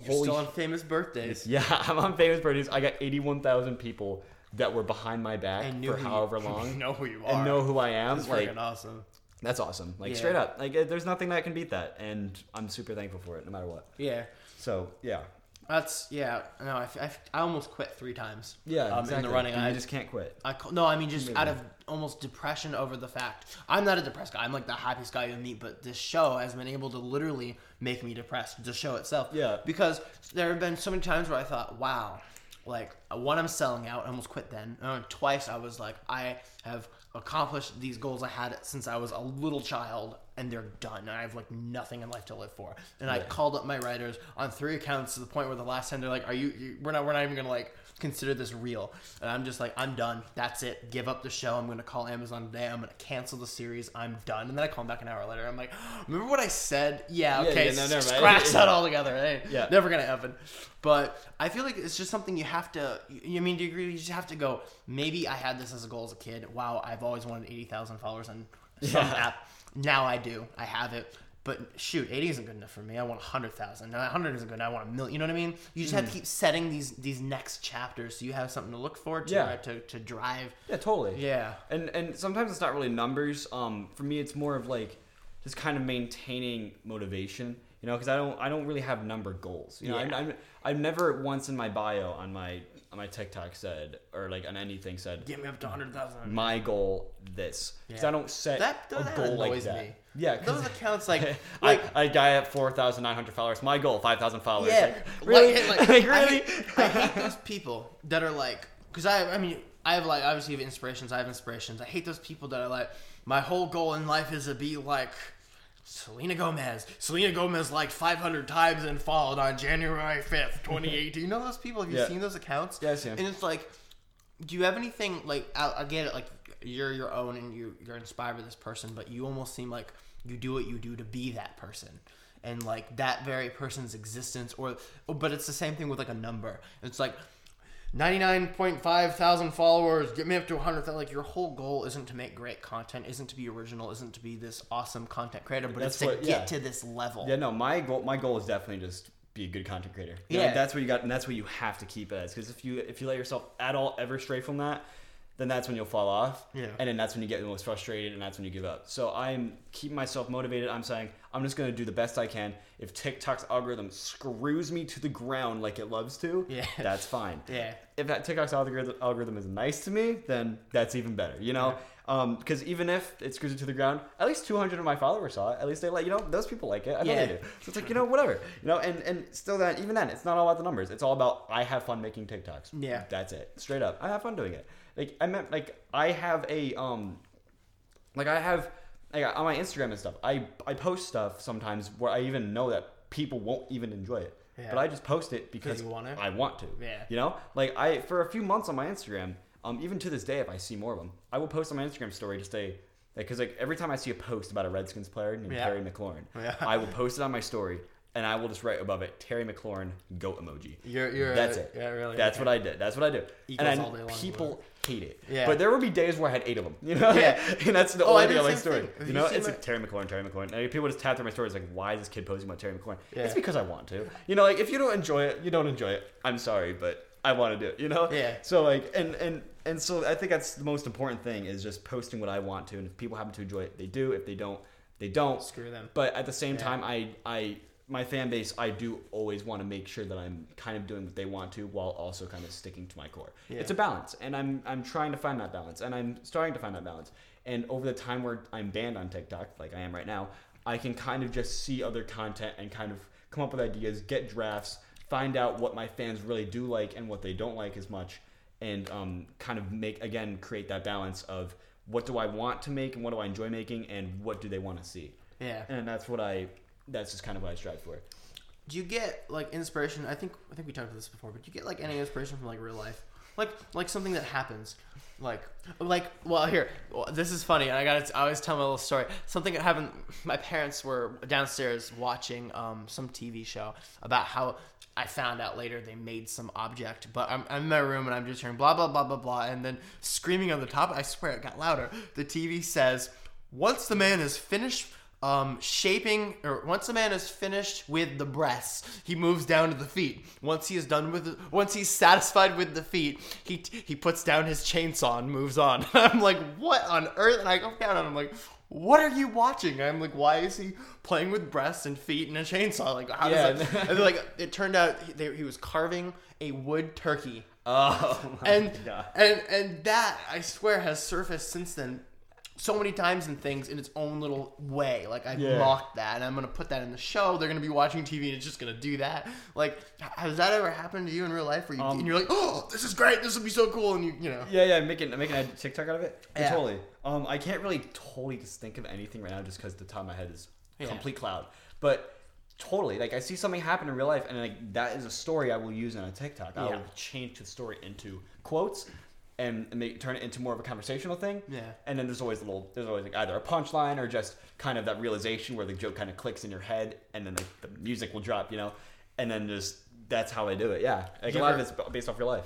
you're still on famous birthdays. Yeah, I'm on famous birthdays. I got eighty-one thousand people that were behind my back for however you, long. And know who you are. And know who I am. That's like, freaking awesome. That's awesome. Like, yeah. Straight up. Like, there's nothing that can beat that. And I'm super thankful for it, no matter what. Yeah. So, yeah. That's, yeah. No, I, I, I almost quit three times. Yeah, um, exactly. In the running. I just can't quit. I No, I mean, just really. out of almost depression over the fact. I'm not a depressed guy. I'm, like, the happiest guy you'll meet. But this show has been able to literally make me depressed, the show itself. Yeah. Because there have been so many times where I thought, wow. Like, one, I'm selling out. I almost quit then. And twice, I was like, I have accomplished these goals I had since I was a little child, and they're done. And I have, like, nothing in life to live for. And yeah. I called up my writers on three accounts to the point where the last time they're like, "Are you? you we're not. We're not even gonna like consider this real." And I'm just like, "I'm done. That's it. Give up the show. I'm gonna call Amazon today. I'm gonna cancel the series. I'm done." And then I call them back an hour later. I'm like, "Remember what I said? Yeah. Okay. Yeah, yeah, no, no, scratch right? that all together. Hey, yeah. Never gonna happen." But I feel like it's just something you have to, you, I mean, do you agree? You just have to go, maybe I had this as a goal as a kid. Wow, I've always wanted eighty thousand followers on some yeah. app. Now I do. I have it. But shoot, eighty isn't good enough for me. I want one hundred thousand. Now one hundred isn't good. I want a million. You know what I mean? You just mm. have to keep setting these these next chapters so you have something to look forward to, yeah. right? to, to drive. Yeah, totally. Yeah. And and sometimes it's not really numbers. Um, for me, it's more of like just kind of maintaining motivation. You know, because I don't, I don't really have number goals. You know, yeah. I'm, I'm, I've never once in my bio on my, on my TikTok said, or like on anything said, get me up to one hundred thousand. My goal, this, because yeah. I don't set that, that, a goal that like that. Me. Yeah, those accounts like, like I, I die at four thousand nine hundred followers. My goal, five thousand followers. Yeah, like, really, like, like, really. I hate, I hate those people that are like, because I, I mean, I have like obviously have inspirations. I have inspirations. I hate those people that are like, my whole goal in life is to be like Selena Gomez. Selena Gomez liked five hundred times and followed on January fifth, twenty eighteen. You know those people? Have you yeah. seen those accounts? Yes, yeah. And it's like, do you have anything, like, I, I get it, like, you're your own and you, you're inspired by this person, but you almost seem like you do what you do to be that person. And, like, that very person's existence, or, but it's the same thing with, like, a number. It's like, ninety-nine point five thousand followers, get me up to one hundred thousand. Like, your whole goal isn't to make great content, isn't to be original, isn't to be this awesome content creator, but that's it's what, to yeah. get to this level. Yeah, no, my goal, my goal is definitely just be a good content creator. You yeah. know, that's what you got, and that's what you have to keep as, because if you, if you let yourself at all ever stray from that, then that's when you'll fall off. Yeah. And then that's when you get the most frustrated, and that's when you give up. So I'm keeping myself motivated. I'm saying, I'm just going to do the best I can. If TikTok's algorithm screws me to the ground like it loves to, yeah. that's fine. Yeah. If that TikTok's algorithm, algorithm is nice to me, then that's even better, you know? Because yeah. um, even if it screws it to the ground, at least two hundred of my followers saw it. At least they like, you know, those people like it. I know yeah. they do. So it's like, you know, whatever. You know, and, and still that, even then, it's not all about the numbers. It's all about, I have fun making TikToks. Yeah. That's it. Straight up. I have fun doing it. Like, I meant, like, I have a, um, like, I have, like, on my Instagram and stuff, I, I post stuff sometimes where I even know that people won't even enjoy it. Yeah. But I just post it because you want it? I want to. Yeah. You know? Like, I, for a few months on my Instagram, um, even to this day, if I see more of them, I will post on my Instagram story to say, like, because, like, every time I see a post about a Redskins player named yeah. Terry McLaurin, yeah. I will post it on my story. And I will just write above it, Terry McLaurin, goat emoji. You're, you're That's it. Yeah, really. That's okay. what I did. That's what I do. Equals and I, all day long people long. hate it. Yeah. But there would be days where I had eight of them. You know? Yeah. And that's the oh, only thing I like story. You, you know, it's like, Terry McLaurin, Terry McLaurin. And people just tap through my stories like, why is this kid posting about Terry McLaurin? Yeah. It's because I want to. You know, like, if you don't enjoy it, you don't enjoy it. I'm sorry, but I want to do it, you know? Yeah. So, like, and, and, and so I think that's the most important thing is just posting what I want to. And if people happen to enjoy it, they do. If they don't, they don't. Screw them. But at the same yeah. time, I I... my fan base, I do always want to make sure that I'm kind of doing what they want to while also kind of sticking to my core. Yeah. It's a balance, and I'm I'm trying to find that balance, and I'm starting to find that balance. And over the time where I'm banned on TikTok, like I am right now, I can kind of just see other content and kind of come up with ideas, get drafts, find out what my fans really do like and what they don't like as much, and um, kind of make, again, create that balance of what do I want to make and what do I enjoy making and what do they want to see. Yeah. And that's what I... that's just kind of what I strive for. Do you get, like, inspiration? I think I think we talked about this before, but do you get, like, any inspiration from, like, real life? like like something that happens. Like, like, well, here, this is funny, and I gotta, I always tell my little story. Something that happened, my parents were downstairs watching um, some T V show about how I found out later they made some object, but I'm, I'm in my room, and I'm just hearing blah, blah, blah, blah, blah, and then screaming on the top, I swear it got louder. The T V says, once the man is finished... Um, shaping, or once a man is finished with the breasts, he moves down to the feet. Once he is done with, the, once he's satisfied with the feet, he he puts down his chainsaw and moves on. I'm like, what on earth? And I go down and I'm like, what are you watching? I'm like, why is he playing with breasts and feet and a chainsaw? Like, how yeah. does that? And like, it turned out he, they, he was carving a wood turkey. Oh my and, God. And and that I swear has surfaced since then. So many times and things in its own little way. Like, I've yeah. mocked that, and I'm going to put that in the show. They're going to be watching T V, and it's just going to do that. Like, has that ever happened to you in real life? Where you, um, and you're like, oh, this is great. This would be so cool. And, you you know. Yeah, yeah. I'm making, I'm making a TikTok out of it. Yeah. Yeah, totally. Um, I can't really totally just think of anything right now just because the top of my head is yeah. complete cloud. But totally. Like, I see something happen in real life, and, like, that is a story I will use on a TikTok. Yeah. I will change the story into quotes. And make, turn it into more of a conversational thing. Yeah. And then there's always a little, there's always like either a punchline or just kind of that realization where the joke kind of clicks in your head, and then like the music will drop, you know. And then just that's how I do it. Yeah. Like, you a lot ever, of it's based off your life.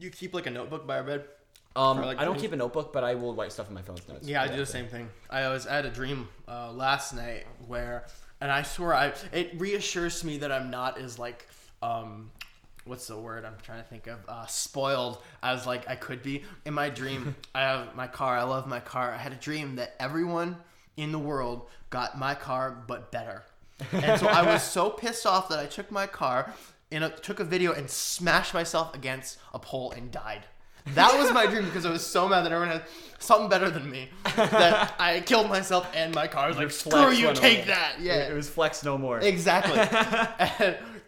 You keep like a notebook by your bed. Um, like I don't things? keep a notebook, but I will write stuff in my phone's notes. Yeah, I do the same thing. I always I had a dream uh, last night where, and I swear I it reassures me that I'm not as like. Um, What's the word I'm trying to think of? Uh, spoiled. I was like, I could be. In my dream, I have my car. I love my car. I had a dream that everyone in the world got my car, but better. And so I was so pissed off that I took my car and took a video and smashed myself against a pole and died. That was my dream because I was so mad that everyone had something better than me that I killed myself and my car. I was Your like, screw you, take away. that. Yeah, it was flex no more. Exactly.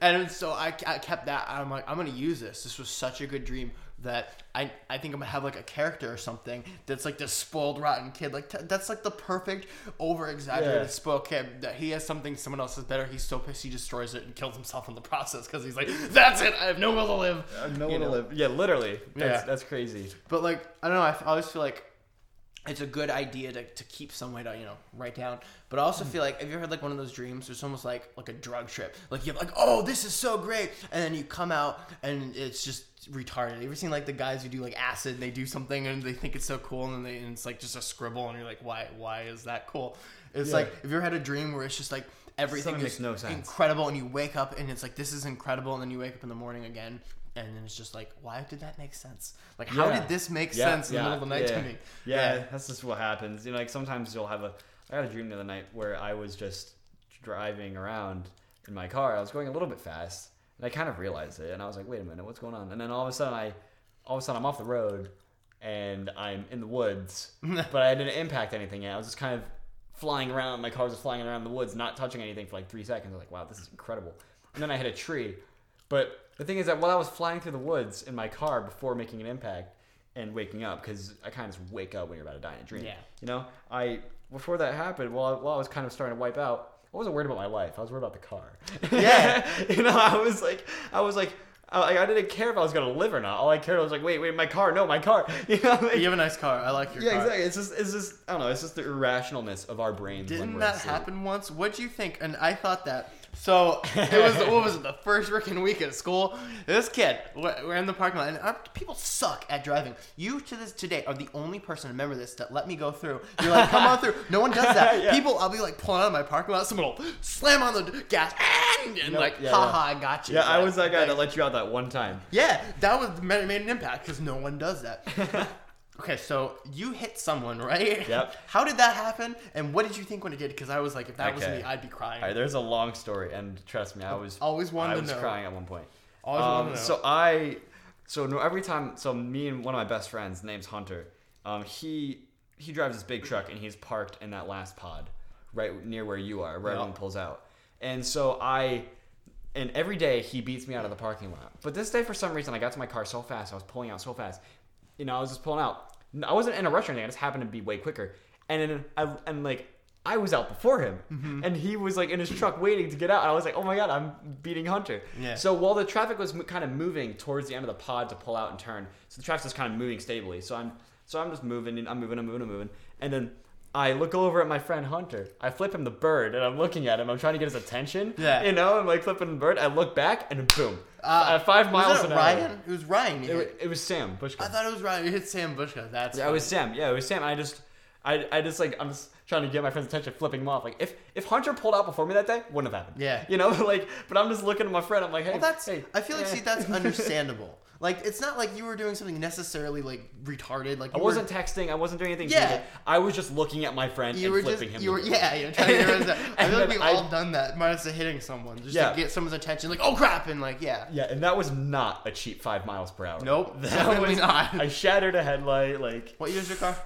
and, and so I, I kept that. I'm like, I'm going to use this. This was such a good dream that I, I think I'm going to have like a character or something that's like this spoiled, rotten kid. Like t- That's like the perfect, over-exaggerated yeah. spoiled kid that he has something someone else is better. He's so pissed he destroys it and kills himself in the process because he's like, that's it. I have no will to live. I have no will to live. Yeah, literally. That's, yeah. that's crazy. But like, I don't know. I always feel like it's a good idea to, to keep some way to, you know, write down. But I also feel like, have you ever had like one of those dreams? It's almost like like a drug trip. Like you're like, oh, this is so great. And then you come out and it's just retarded. You ever seen like the guys who do like acid and they do something and they think it's so cool and then they, and it's like just a scribble and you're like, why why is that cool? It's yeah. like, have you ever had a dream where it's just like everything is no incredible and you wake up and it's like, this is incredible. And then you wake up in the morning again. And then it's just like, why did that make sense? Like, how yeah. did this make yeah. sense in yeah. the middle of the night yeah. to me? Yeah. yeah, that's just what happens. You know, like sometimes you'll have a. I had a dream the other night where I was just driving around in my car. I was going a little bit fast, and I kind of realized it. And I was like, wait a minute, what's going on? And then all of a sudden, I, all of a sudden, I'm off the road, and I'm in the woods. But I didn't impact anything yet. I was just kind of flying around. My car was just flying around the woods, not touching anything for like three seconds. I was like, wow, this is incredible. And then I hit a tree, but. The thing is that while I was flying through the woods in my car before making an impact and waking up, because I kind of just wake up when you're about to die in a dream. Yeah. You know, I before that happened, while I, while I was kind of starting to wipe out, I wasn't worried about my life. I was worried about the car. Yeah. you know, I was like, I was like, I, I didn't care if I was gonna live or not. All I cared I was like, wait, wait, my car, no, my car. You know, like, you have a nice car. I like your yeah, car. Yeah, exactly. It's just, it's just, I don't know. It's just the irrationalness of our brains. Didn't that happen once? What do you think? And I thought that. So it was what was it the first freaking week at school? This kid, we're in the parking lot, and I'm, people suck at driving. You to this today are the only person to remember this that let me go through. You're like, come on through. No one does that. yeah. People, I'll be like pulling out of my parking lot, someone will slam on the gas, and, and nope. like, yeah, haha, yeah. I got you. Yeah, I was that guy that let you out that one time. Yeah, that was made, made an impact because no one does that. Okay, so you hit someone, right? Yep. How did that happen, and what did you think when it did? Because I was like, if that okay. was me, I'd be crying. All right, there's a long story, and trust me, I was always wanted I was to know. crying at one point. Always um, wanted to know. So I, so no, every time, so me and one of my best friends, name's Hunter. Um, he he drives this big truck, and he's parked in that last pod, right near where you are, where yep. everyone pulls out. And so I, and every day he beats me out of the parking lot. But this day, for some reason, I got to my car so fast, I was pulling out so fast. You know, I was just pulling out. I wasn't in a rush or anything. I just happened to be way quicker. And then I and like I was out before him, mm-hmm. and he was like in his truck waiting to get out. And I was like, oh my God, I'm beating Hunter. Yeah. So while the traffic was kind of moving towards the end of the pod to pull out and turn, so the traffic was kind of moving stably. So I'm, so I'm just moving and I'm moving, I'm moving, I'm moving. And then I look over at my friend Hunter. I flip him the bird and I'm looking at him. I'm trying to get his attention. Yeah. You know, I'm like flipping the bird. I look back and boom. Uh, at five miles an hour. Was that Ryan? It was Ryan. It, it was Sam Bushka. I thought it was Ryan. You hit Sam Bushka. That's yeah, it was Sam. Yeah, it was Sam. I just, I, I just like, I'm just trying to get my friend's attention, flipping him off. Like, if, if Hunter pulled out before me that day, wouldn't have happened. Yeah. You know, like, but I'm just looking at my friend. I'm like, hey. Well, that's, hey, I feel like, eh. see, that's understandable. Like, it's not like you were doing something necessarily, like, retarded. Like, I wasn't were... texting. I wasn't doing anything. Yeah. Music. I was just looking at my friend you and were flipping just, him. You were, yeah, you were trying to realize that. I feel like we've I... all done that, minus the hitting someone. Just yeah. to get someone's attention. Like, oh, crap. And, like, yeah. Yeah, and that was not a cheap five miles per hour. Nope. That was not. I shattered a headlight. Like, what year's your car?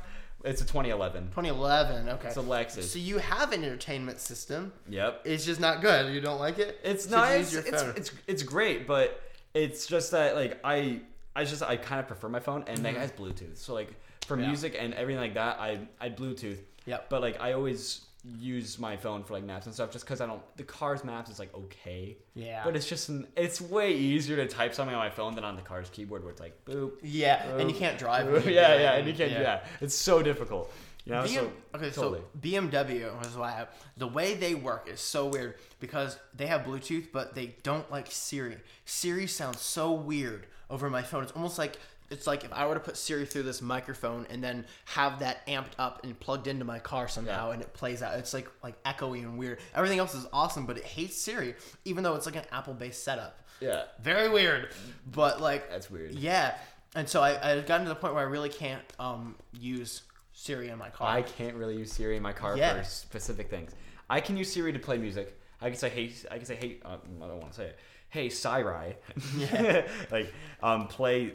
It's a twenty eleven. twenty eleven, okay. It's a Lexus. So you have an entertainment system. Yep. It's just not good. You don't like it? It's not. Nice. It's, it's, it's, it's great, but it's just that, like, I I just, I kind of prefer my phone, and mm-hmm. that has Bluetooth. So, like, for yeah. music and everything like that, I, I Bluetooth. Yep. But, like, I always use my phone for, like, maps and stuff just because I don't, the car's maps is, like, okay. Yeah. But it's just, it's way easier to type something on my phone than on the car's keyboard where it's like, boop. Yeah, boop, and you can't drive. Boop, boop, yeah, yeah, and you can't yeah. do that. It's so difficult. You know, B M, so, okay, totally. So B M W is why I, the way they work is so weird because they have Bluetooth, but they don't like Siri. Siri sounds so weird over my phone. It's almost like, it's like if I were to put Siri through this microphone and then have that amped up and plugged into my car somehow, yeah. and it plays out. It's like like echoey and weird. Everything else is awesome, but it hates Siri, even though it's like an Apple-based setup. Yeah, very weird. But like that's weird. Yeah, and so I I've gotten to the point where I really can't um use Siri in my car. I can't really use Siri in my car yeah. for specific things. I can use Siri to play music. I can say hey. I can say hey. Uh, I don't want to say it. Hey Siri. Yeah. Like um play.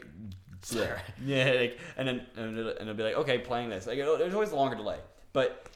Yeah, yeah, like, and then and it'll be like, okay, playing this. Like, it'll, there's always a longer delay, but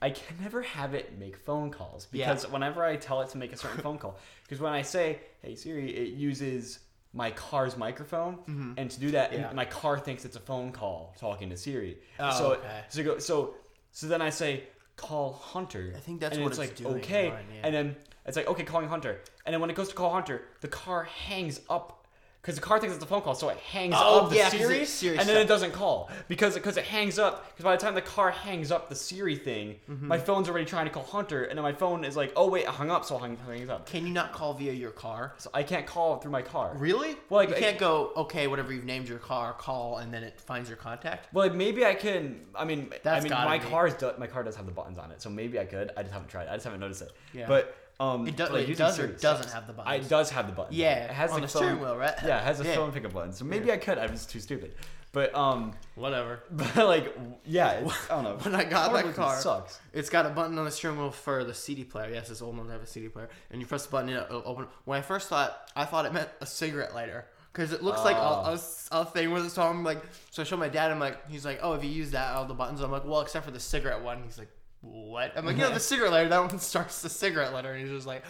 I can never have it make phone calls because yeah. whenever I tell it to make a certain phone call, because when I say, "Hey Siri," it uses my car's microphone, mm-hmm. and to do that, yeah. my car thinks it's a phone call talking to Siri. Oh, so okay. So go so so then I say, "Call Hunter." I think that's and what it's, it's like. Doing okay, on, yeah. and then it's like, okay, calling Hunter, and then when it goes to call Hunter, the car hangs up. Because the car thinks it's a phone call, so it hangs oh, up the yeah, Siri, Siri, and then it doesn't call. Because because it hangs up, because by the time the car hangs up the Siri thing, mm-hmm. my phone's already trying to call Hunter, and then my phone is like, oh wait, I hung up, so I hung, hung up. Can you not call via your car? So I can't call through my car. Really? Well, like, you can't I, go, okay, whatever you've named your car, call, and then it finds your contact? Well, like, maybe I can, I mean, That's I mean, my, be. Car's do, my car does have the buttons on it, so maybe I could. I just haven't tried it. I just haven't noticed it. Yeah. But... Um, it, do, like, it does or doesn't have the buttons. It does have the buttons. Yeah, it has on the steering wheel, right? Yeah, it has a yeah. phone pickup button. So maybe yeah. I could. I'm just too stupid. But um, whatever. But like, yeah, it's, I don't know. When I got my car, it sucks. It's got a button on the steering wheel for the C D player. Yes, this old ones have a C D player, and you press the button, and it'll open. When I first thought, I thought it meant a cigarette lighter. Because it looks uh, like a, a, a thing with it. So I'm like, so I show my dad. I'm like, he's like, oh, if you use that, all the buttons. I'm like, well, except for the cigarette one. He's like. What? I'm like, you know, the cigarette lighter, that one starts the cigarette lighter. And he's just like,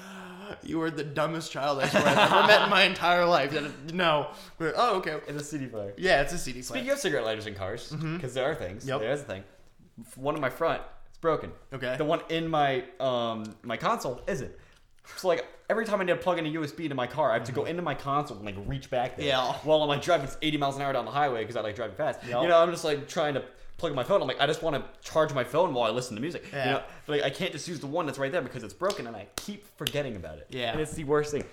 you are the dumbest child I've ever met in my entire life. It, no. We're, oh, okay. It's a C D player. Yeah, it's a C D player. Speaking of cigarette lighters in cars, because mm-hmm. there are things. Yep. There is a thing. One in my front, it's broken. Okay. The one in my um my console isn't. So, like, every time I need to plug in a U S B into my car, I have mm-hmm. to go into my console and, like, reach back there. Yeah. While I'm, like, driving eighty miles an hour down the highway because I, like, driving fast. Yep. You know, I'm just, like, trying to... plug in my phone. I'm like, I just want to charge my phone while I listen to music. Yeah. You know, like I can't just use the one that's right there because it's broken, and I keep forgetting about it. Yeah, and it's the worst thing.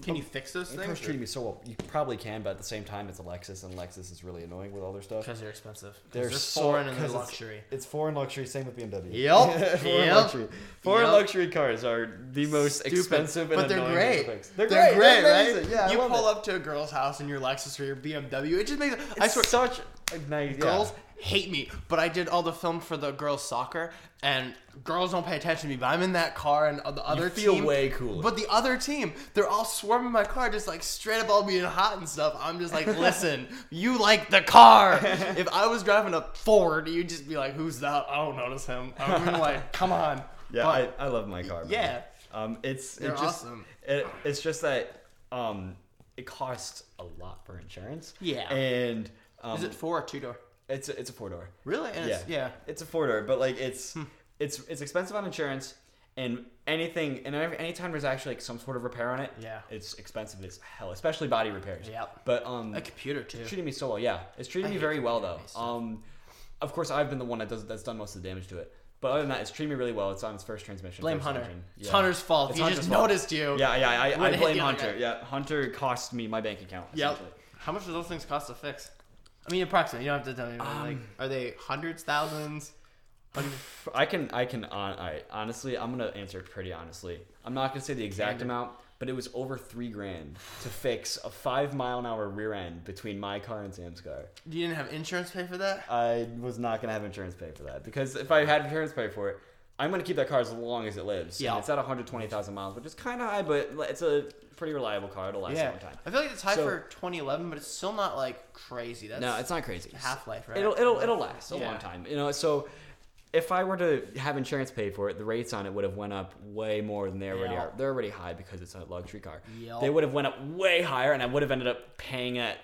Can you fix those things? It's treating me so well. You probably can, but at the same time, it's a Lexus, and Lexus is really annoying with all their stuff because they're expensive. They're, they're so, foreign and they're luxury. It's, it's foreign luxury. Same with B M W. Yep. Foreign yep. luxury. Foreign yep. luxury cars are the most Stupid. expensive, but and they're annoying. Great. They're, they're great. Great, they're great, right? Yeah, you pull it. up to a girl's house in your Lexus or your B M W. It just makes. It's I swear, such nice girls. Yeah. Hate me, but I did all the film for the girls' soccer, and girls don't pay attention to me, but I'm in that car, and the other team... You feel team, way cooler. But the other team, they're all swarming my car, just, like, straight up all being hot and stuff. I'm just like, listen, you like the car. If I was driving a Ford, you'd just be like, who's that? I don't notice him. I'm mean, like, come on. Yeah, but, I, I love my car. Yeah. Um, it's it just, awesome. It, it's just that um, it costs a lot for insurance. Yeah. And... Um, is it four or two-door? It's a, it's a four door. Really? And yeah. It's, yeah. It's a four door, but like it's it's it's expensive on insurance, and anything and anytime there's actually like some sort of repair on it, yeah, it's expensive as hell, especially body repairs. Yeah, but um, a computer too. It's treating me so well. Yeah, it's treating I me very well though. Based. Um, of course I've been the one that does that's done most of the damage to it. But other than that, it's treating me really well. It's on its first transmission. Blame first Hunter. Yeah. It's Hunter's fault. It's he Hunter's just fault. Noticed you. Yeah, yeah. I, I, I blame Hunter. Yeah, Hunter cost me my bank account. Yeah. How much do those things cost to fix? I mean, approximately. You don't have to tell me. Um, like, are they hundreds, thousands? Hundreds? I can. I can. On. All right. Honestly, I'm gonna answer pretty honestly. I'm not gonna say the exact Standard. amount, but it was over three grand to fix a five mile an hour rear end between my car and Sam's car. You didn't have insurance pay for that? I was not going to have insurance pay for that because if I had insurance pay for it, I'm going to keep that car as long as it lives. Yeah. And it's at one hundred twenty thousand miles, which is kind of high, but it's a pretty reliable car. It'll last yeah. a long time. I feel like it's high so, for twenty eleven, but it's still not like crazy. That's no, it's not crazy. Half-life, right? It'll it'll it'll last a yeah. long time. You know, so if I were to have insurance pay for it, the rates on it would have went up way more than they already yep. are. They're already high because it's a luxury car. Yep. They would have went up way higher, and I would have ended up paying at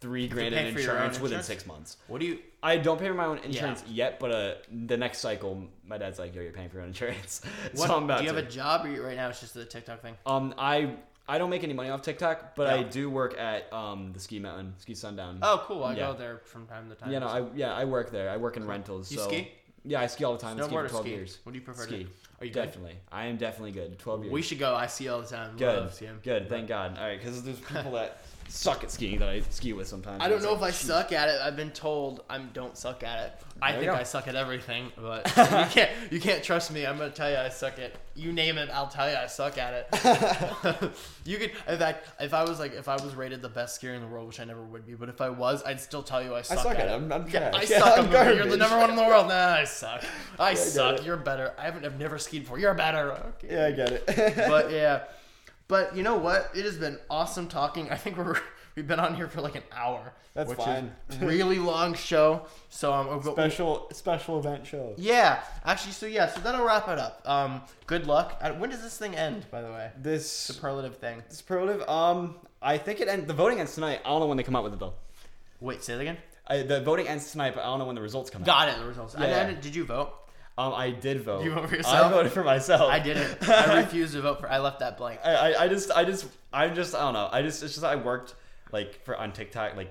three grand in insurance, insurance within six months. What do you? I don't pay for my own insurance yeah. yet, but uh, the next cycle, my dad's like, "Yo, you're paying for your own insurance." What, so I'm about do you to. have a job or you, right now? It's just the TikTok thing. Um, I I don't make any money off TikTok, but yep. I do work at um the Ski Mountain, Ski Sundown. Oh, cool! I yeah. go there from time to time. Yeah, no, I yeah I work there. I work in rentals. You so. ski? Yeah, I ski all the time. Snowboard I ski for twelve ski? years. What do you prefer ski. to Are you Definitely. Good? I am definitely good. twelve years. We should go. I ski all the time. Good. Love skiing. Good. Thank God. All right, because there's people that suck at skiing that I ski with sometimes. I don't know like, if I shoot. suck at it. I've been told I don't suck at it. I there think I suck at everything, but you can't you can't trust me. I'm going to tell you I suck at you name it, I'll tell you I suck at it. You could in fact, if I was like if I was rated the best skier in the world, which I never would be, but if I was, I'd still tell you I suck, I suck at it. it. I'm, I'm yeah, I yeah, suck I'm at it. You're the number one in the world. Nah, I suck. I yeah, suck. I You're better. I haven't I've never skied before. You're better. Okay. Yeah, I get it. But yeah. But you know what? It has been awesome talking. I think we're we've been on here for like an hour. That's which fine. Is really long show. So um, special we, special event show. Yeah, actually. So yeah. So that'll wrap it up. Um, good luck. When does this thing end? By the way, this superlative thing. Superlative. Um, I think it ends. The voting ends tonight. I don't know when they come out with the bill. Wait, say that again. I, the voting ends tonight, but I don't know when the results come Got out. Got it. The results. Yeah. I, I, did you vote? Um, I did vote. You vote for yourself? I voted for myself. I didn't. I refused to vote for. I left that blank. I, I, I just, I just, I just, I don't know. I just, it's just I worked like for on TikTok like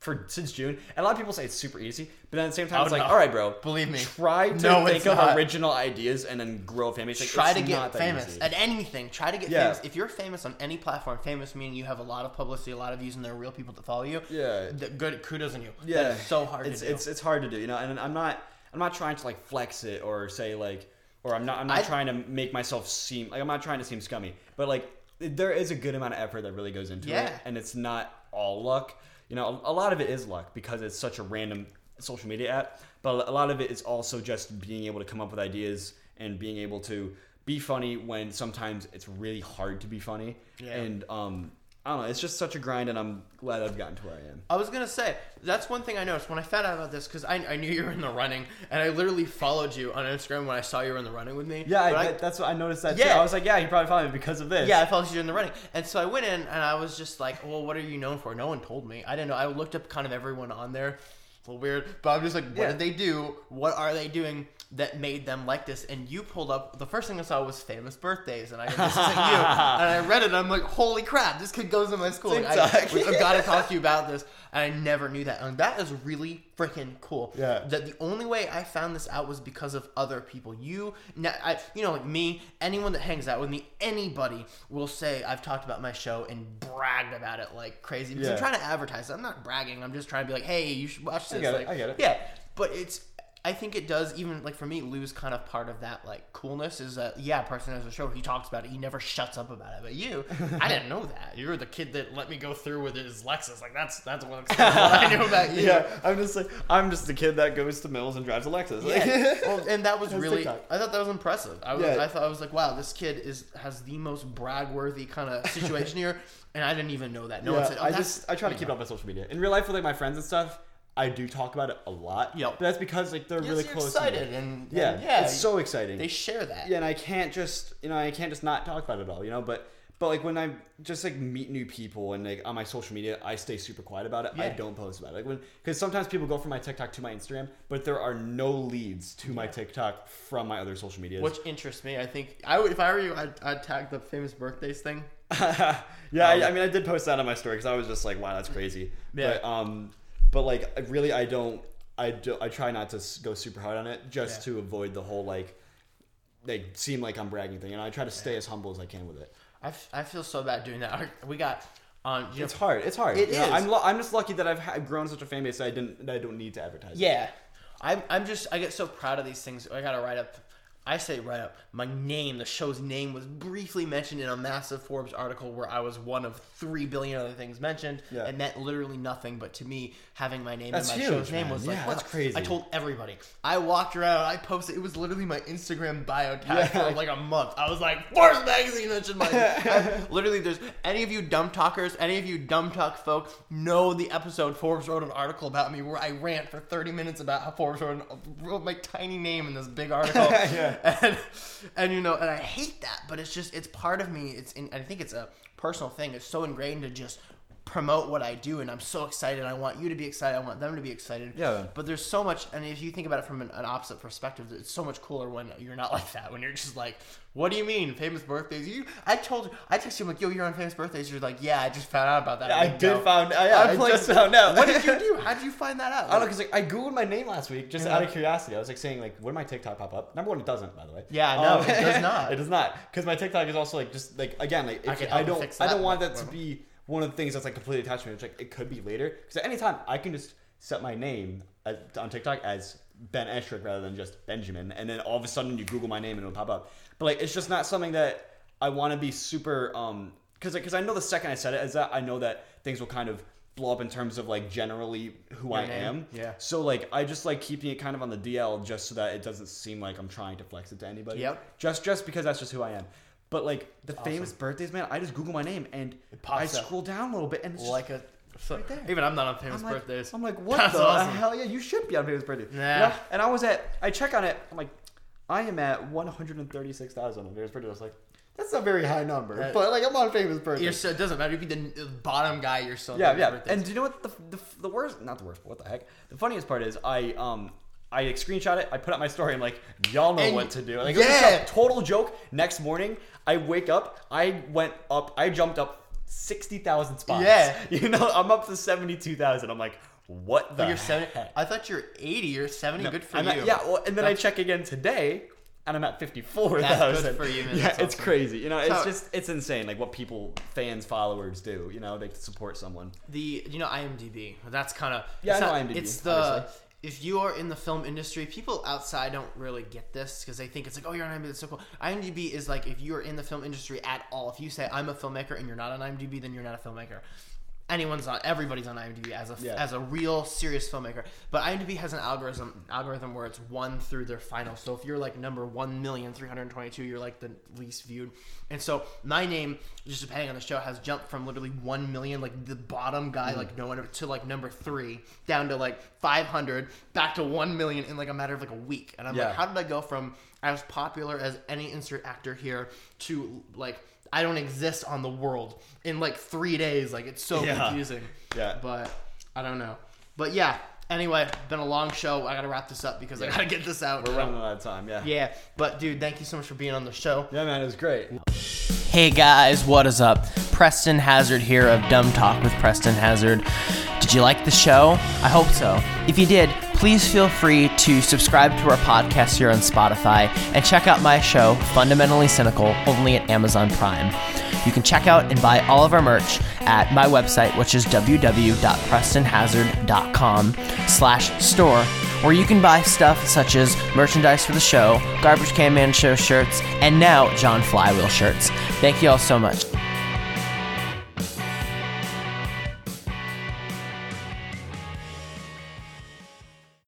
for since June. And a lot of people say it's super easy, but then at the same time oh, it's no. like, all right, bro, believe me, try to no, think of not. original ideas and then grow famous. Like, try to get famous at anything. Try to get yeah. famous. If you're famous on any platform, famous meaning you have a lot of publicity, a lot of views, and there are real people that follow you. Yeah, the good kudos on you. Yeah, that is so hard. It's, to do. it's it's hard to do, you know. And I'm not. I'm not trying to like flex it or say like, or I'm not. I'm not I, trying to make myself seem like I'm not trying to seem scummy. But like, there is a good amount of effort that really goes into yeah. it, and it's not all luck. You know, a, a lot of it is luck because it's such a random social media app. But a lot of it is also just being able to come up with ideas and being able to be funny when sometimes it's really hard to be funny. Yeah. And um, I don't know. It's just such a grind, and I'm glad I've gotten to where I am. I was going to say, that's one thing I noticed when I found out about this, because I, I knew you were in the running, and I literally followed you on Instagram when I saw you were in the running with me. Yeah, I, I, that's what I noticed that, yeah. too. I was like, yeah, you probably followed me because of this. Yeah, I followed you in the running. And so I went in, and I was just like, well, what are you known for? No one told me. I didn't know. I looked up kind of everyone on there. It's a little weird. But I'm just like, what yeah. did they do? What are they doing that made them like this? And you pulled up, the first thing I saw was famous birthdays, and I this is like you, and I read it, and I'm like, holy crap, this kid goes to my school. Like, I, I've got to talk to you about this, and I never knew that, and that is really freaking cool. Yeah. That the only way I found this out was because of other people. You, I, you know, like me, anyone that hangs out with me, anybody will say I've talked about my show and bragged about it like crazy. Because yeah. I'm trying to advertise. I'm not bragging. I'm just trying to be like, hey, you should watch this. I get it. Like, I get it. Yeah, but it's. I think it does even, like, for me, lose kind of part of that, like, coolness is that, yeah, a person has a show, he talks about it, he never shuts up about it, but you, I didn't know that. You were the kid that let me go through with his Lexus, like, that's that's what I knew about you. Yeah, I'm just like, I'm just the kid that goes to Mills and drives a Lexus. Like, yeah. Well, and that was that's really, TikTok. I thought that was impressive. I was, yeah. I thought, I was like, wow, this kid is has the most brag-worthy kind of situation here, and I didn't even know that. No yeah, one said, oh, I just, I try to keep know. it on my social media. In real life with, like, my friends and stuff, I do talk about it a lot. Yep. But that's because like they're yes, really close. Excited and, and yeah, yeah, it's so exciting. They share that. Yeah, and I can't just you know I can't just not talk about it all. You know, but But like when I just like meet new people and like on my social media, I stay super quiet about it. Yeah. I don't post about it. Like when, because sometimes people go from my TikTok to my Instagram, but there are no leads to my TikTok from my other social medias. Which interests me. I think I would, if I were you, I'd, I'd tag the famous birthdays thing. yeah, um, I, I mean, I did post that on my story because I was just like, wow, that's crazy. Yeah. But um, but like really, I don't. I do. I try not to go super hard on it just yeah. to avoid the whole like they seem like I'm bragging thing, and I try to stay yeah. as humble as I can with it. I, f- I feel so bad doing that. We got on. Um, you know, it's hard. It's hard. It you is. Know, I'm lo- I'm just lucky that I've ha- grown such a fan base that I didn't. That I don't need to advertise. Yeah, it. I'm. I'm just. I get so proud of these things. I gotta write up. I say write up my name. The show's name was briefly mentioned in a massive Forbes article where I was one of three billion other things mentioned, yeah. and that literally nothing. But to me, having my name that's and my huge, show's man. Name was yeah, like wow. that's crazy. I told everybody. I walked around. I posted. It was literally my Instagram bio tag yeah. for like a month. I was like, Forbes magazine mentioned my name. I, literally, there's any of you dumb talkers, any of you dumb talk folk know the episode Forbes wrote an article about me where I rant for thirty minutes about how Forbes wrote, an, wrote my tiny name in this big article. yeah. And, and you know, and I hate that, but it's just, it's part of me. It's, in, I think it's a personal thing. It's so ingrained to just promote what I do, and I'm so excited. I want you to be excited. I want them to be excited. Yeah. But there's so much, and if you think about it from an, an opposite perspective, it's so much cooler when you're not like that. When you're just like, what do you mean, famous birthdays? You, I told, I texted you, I'm like, yo, you're on famous birthdays. You're like, yeah, I just found out about that. Yeah, I, I did know. Found, I, yeah, I like, just found out. What did you do? How did you find that out? I don't know, because like, I googled my name last week just yeah. out of curiosity. I was like saying, like, would my TikTok pop up? Number one, it doesn't, by the way. Yeah, no, um, it does not. It does not, because my TikTok is also like just like again, like if, I, I don't, I don't want that to be. One of the things that's like completely attached to me, which like it could be later, because at any time I can just set my name as, on TikTok as Ben Eschrick rather than just Benjamin, and then all of a sudden you Google my name and it'll pop up. But like it's just not something that I want to be super um because because like, I know the second I said it as that I know that things will kind of blow up in terms of like generally who Your I name. am. Yeah. So like I just like keeping it kind of on the D L just so that it doesn't seem like I'm trying to flex it to anybody. Yep. Just just because that's just who I am. But like the awesome. famous birthdays, man, I just Google my name and I scroll up. down a little bit and it's like just a, so, right there. Even I'm not on famous I'm like, birthdays. I'm like, what That's the awesome. hell? Yeah, you should be on famous birthdays. Nah. You know? And I was at, I check on it. I'm like, I am at one hundred thirty-six thousand on famous birthdays. I was like, that's a very high number, that, but like I'm on famous birthdays. You're so, it doesn't matter. You be the bottom guy. You're still yeah, yeah. Birthdays. And do you know what the, the the worst? Not the worst. But what the heck? The funniest part is I um. I screenshot it. I put up my story. I'm like, y'all know and what to do. Like, yeah. It was a total joke. Next morning, I wake up. I went up. I jumped up sixty thousand spots. Yeah. You know, I'm up to seventy-two thousand. I'm like, what the you're seventy, heck? I thought you were eighty. You're seventy. No, good for I'm you. At, yeah. Well, and then that's, I check again today, and I'm at fifty-four thousand. That's good for you. Man. Yeah, awesome. It's crazy. You know, it's so, just, it's insane. Like what people, fans, followers do, you know, they support someone. The, you know, IMDb. That's kind of, yeah, I know not, IMDb. It's the... Obviously. If you are in the film industry, people outside don't really get this because they think it's like, oh, you're on IMDb, that's so cool. IMDb is like if you are in the film industry at all. If you say, I'm a filmmaker and you're not on IMDb, then you're not a filmmaker. Anyone's on, everybody's on IMDb as a yeah. as a real serious filmmaker. But IMDb has an algorithm algorithm where it's one through their final. So if you're like number one million three hundred twenty-two, you're like the least viewed. And so my name, just depending on the show, has jumped from literally one million, like the bottom guy, mm. like no one, to like number three, down to like five hundred, back to one million in like a matter of like a week. And I'm yeah. like, how did I go from as popular as any insert actor here to like I don't exist on the world in like three days. Like it's so yeah. confusing. Yeah. But I don't know. But yeah. Anyway, been a long show. I gotta wrap this up because yeah. I gotta get this out. We're running out of time. Yeah. Yeah. But dude, thank you so much for being on the show. Yeah, man, it was great. Hey guys, what is up? Preston Hazard here of Dumb Talk with Preston Hazard. Did you like the show? I hope so. If you did, please feel free to subscribe to our podcast here on Spotify and check out my show, Fundamentally Cynical, only at Amazon Prime. You can check out and buy all of our merch at my website, which is www.prestonhazard.com slash store, where you can buy stuff such as merchandise for the show, Garbage Can Man Show shirts, and now John Flywheel shirts. Thank you all so much.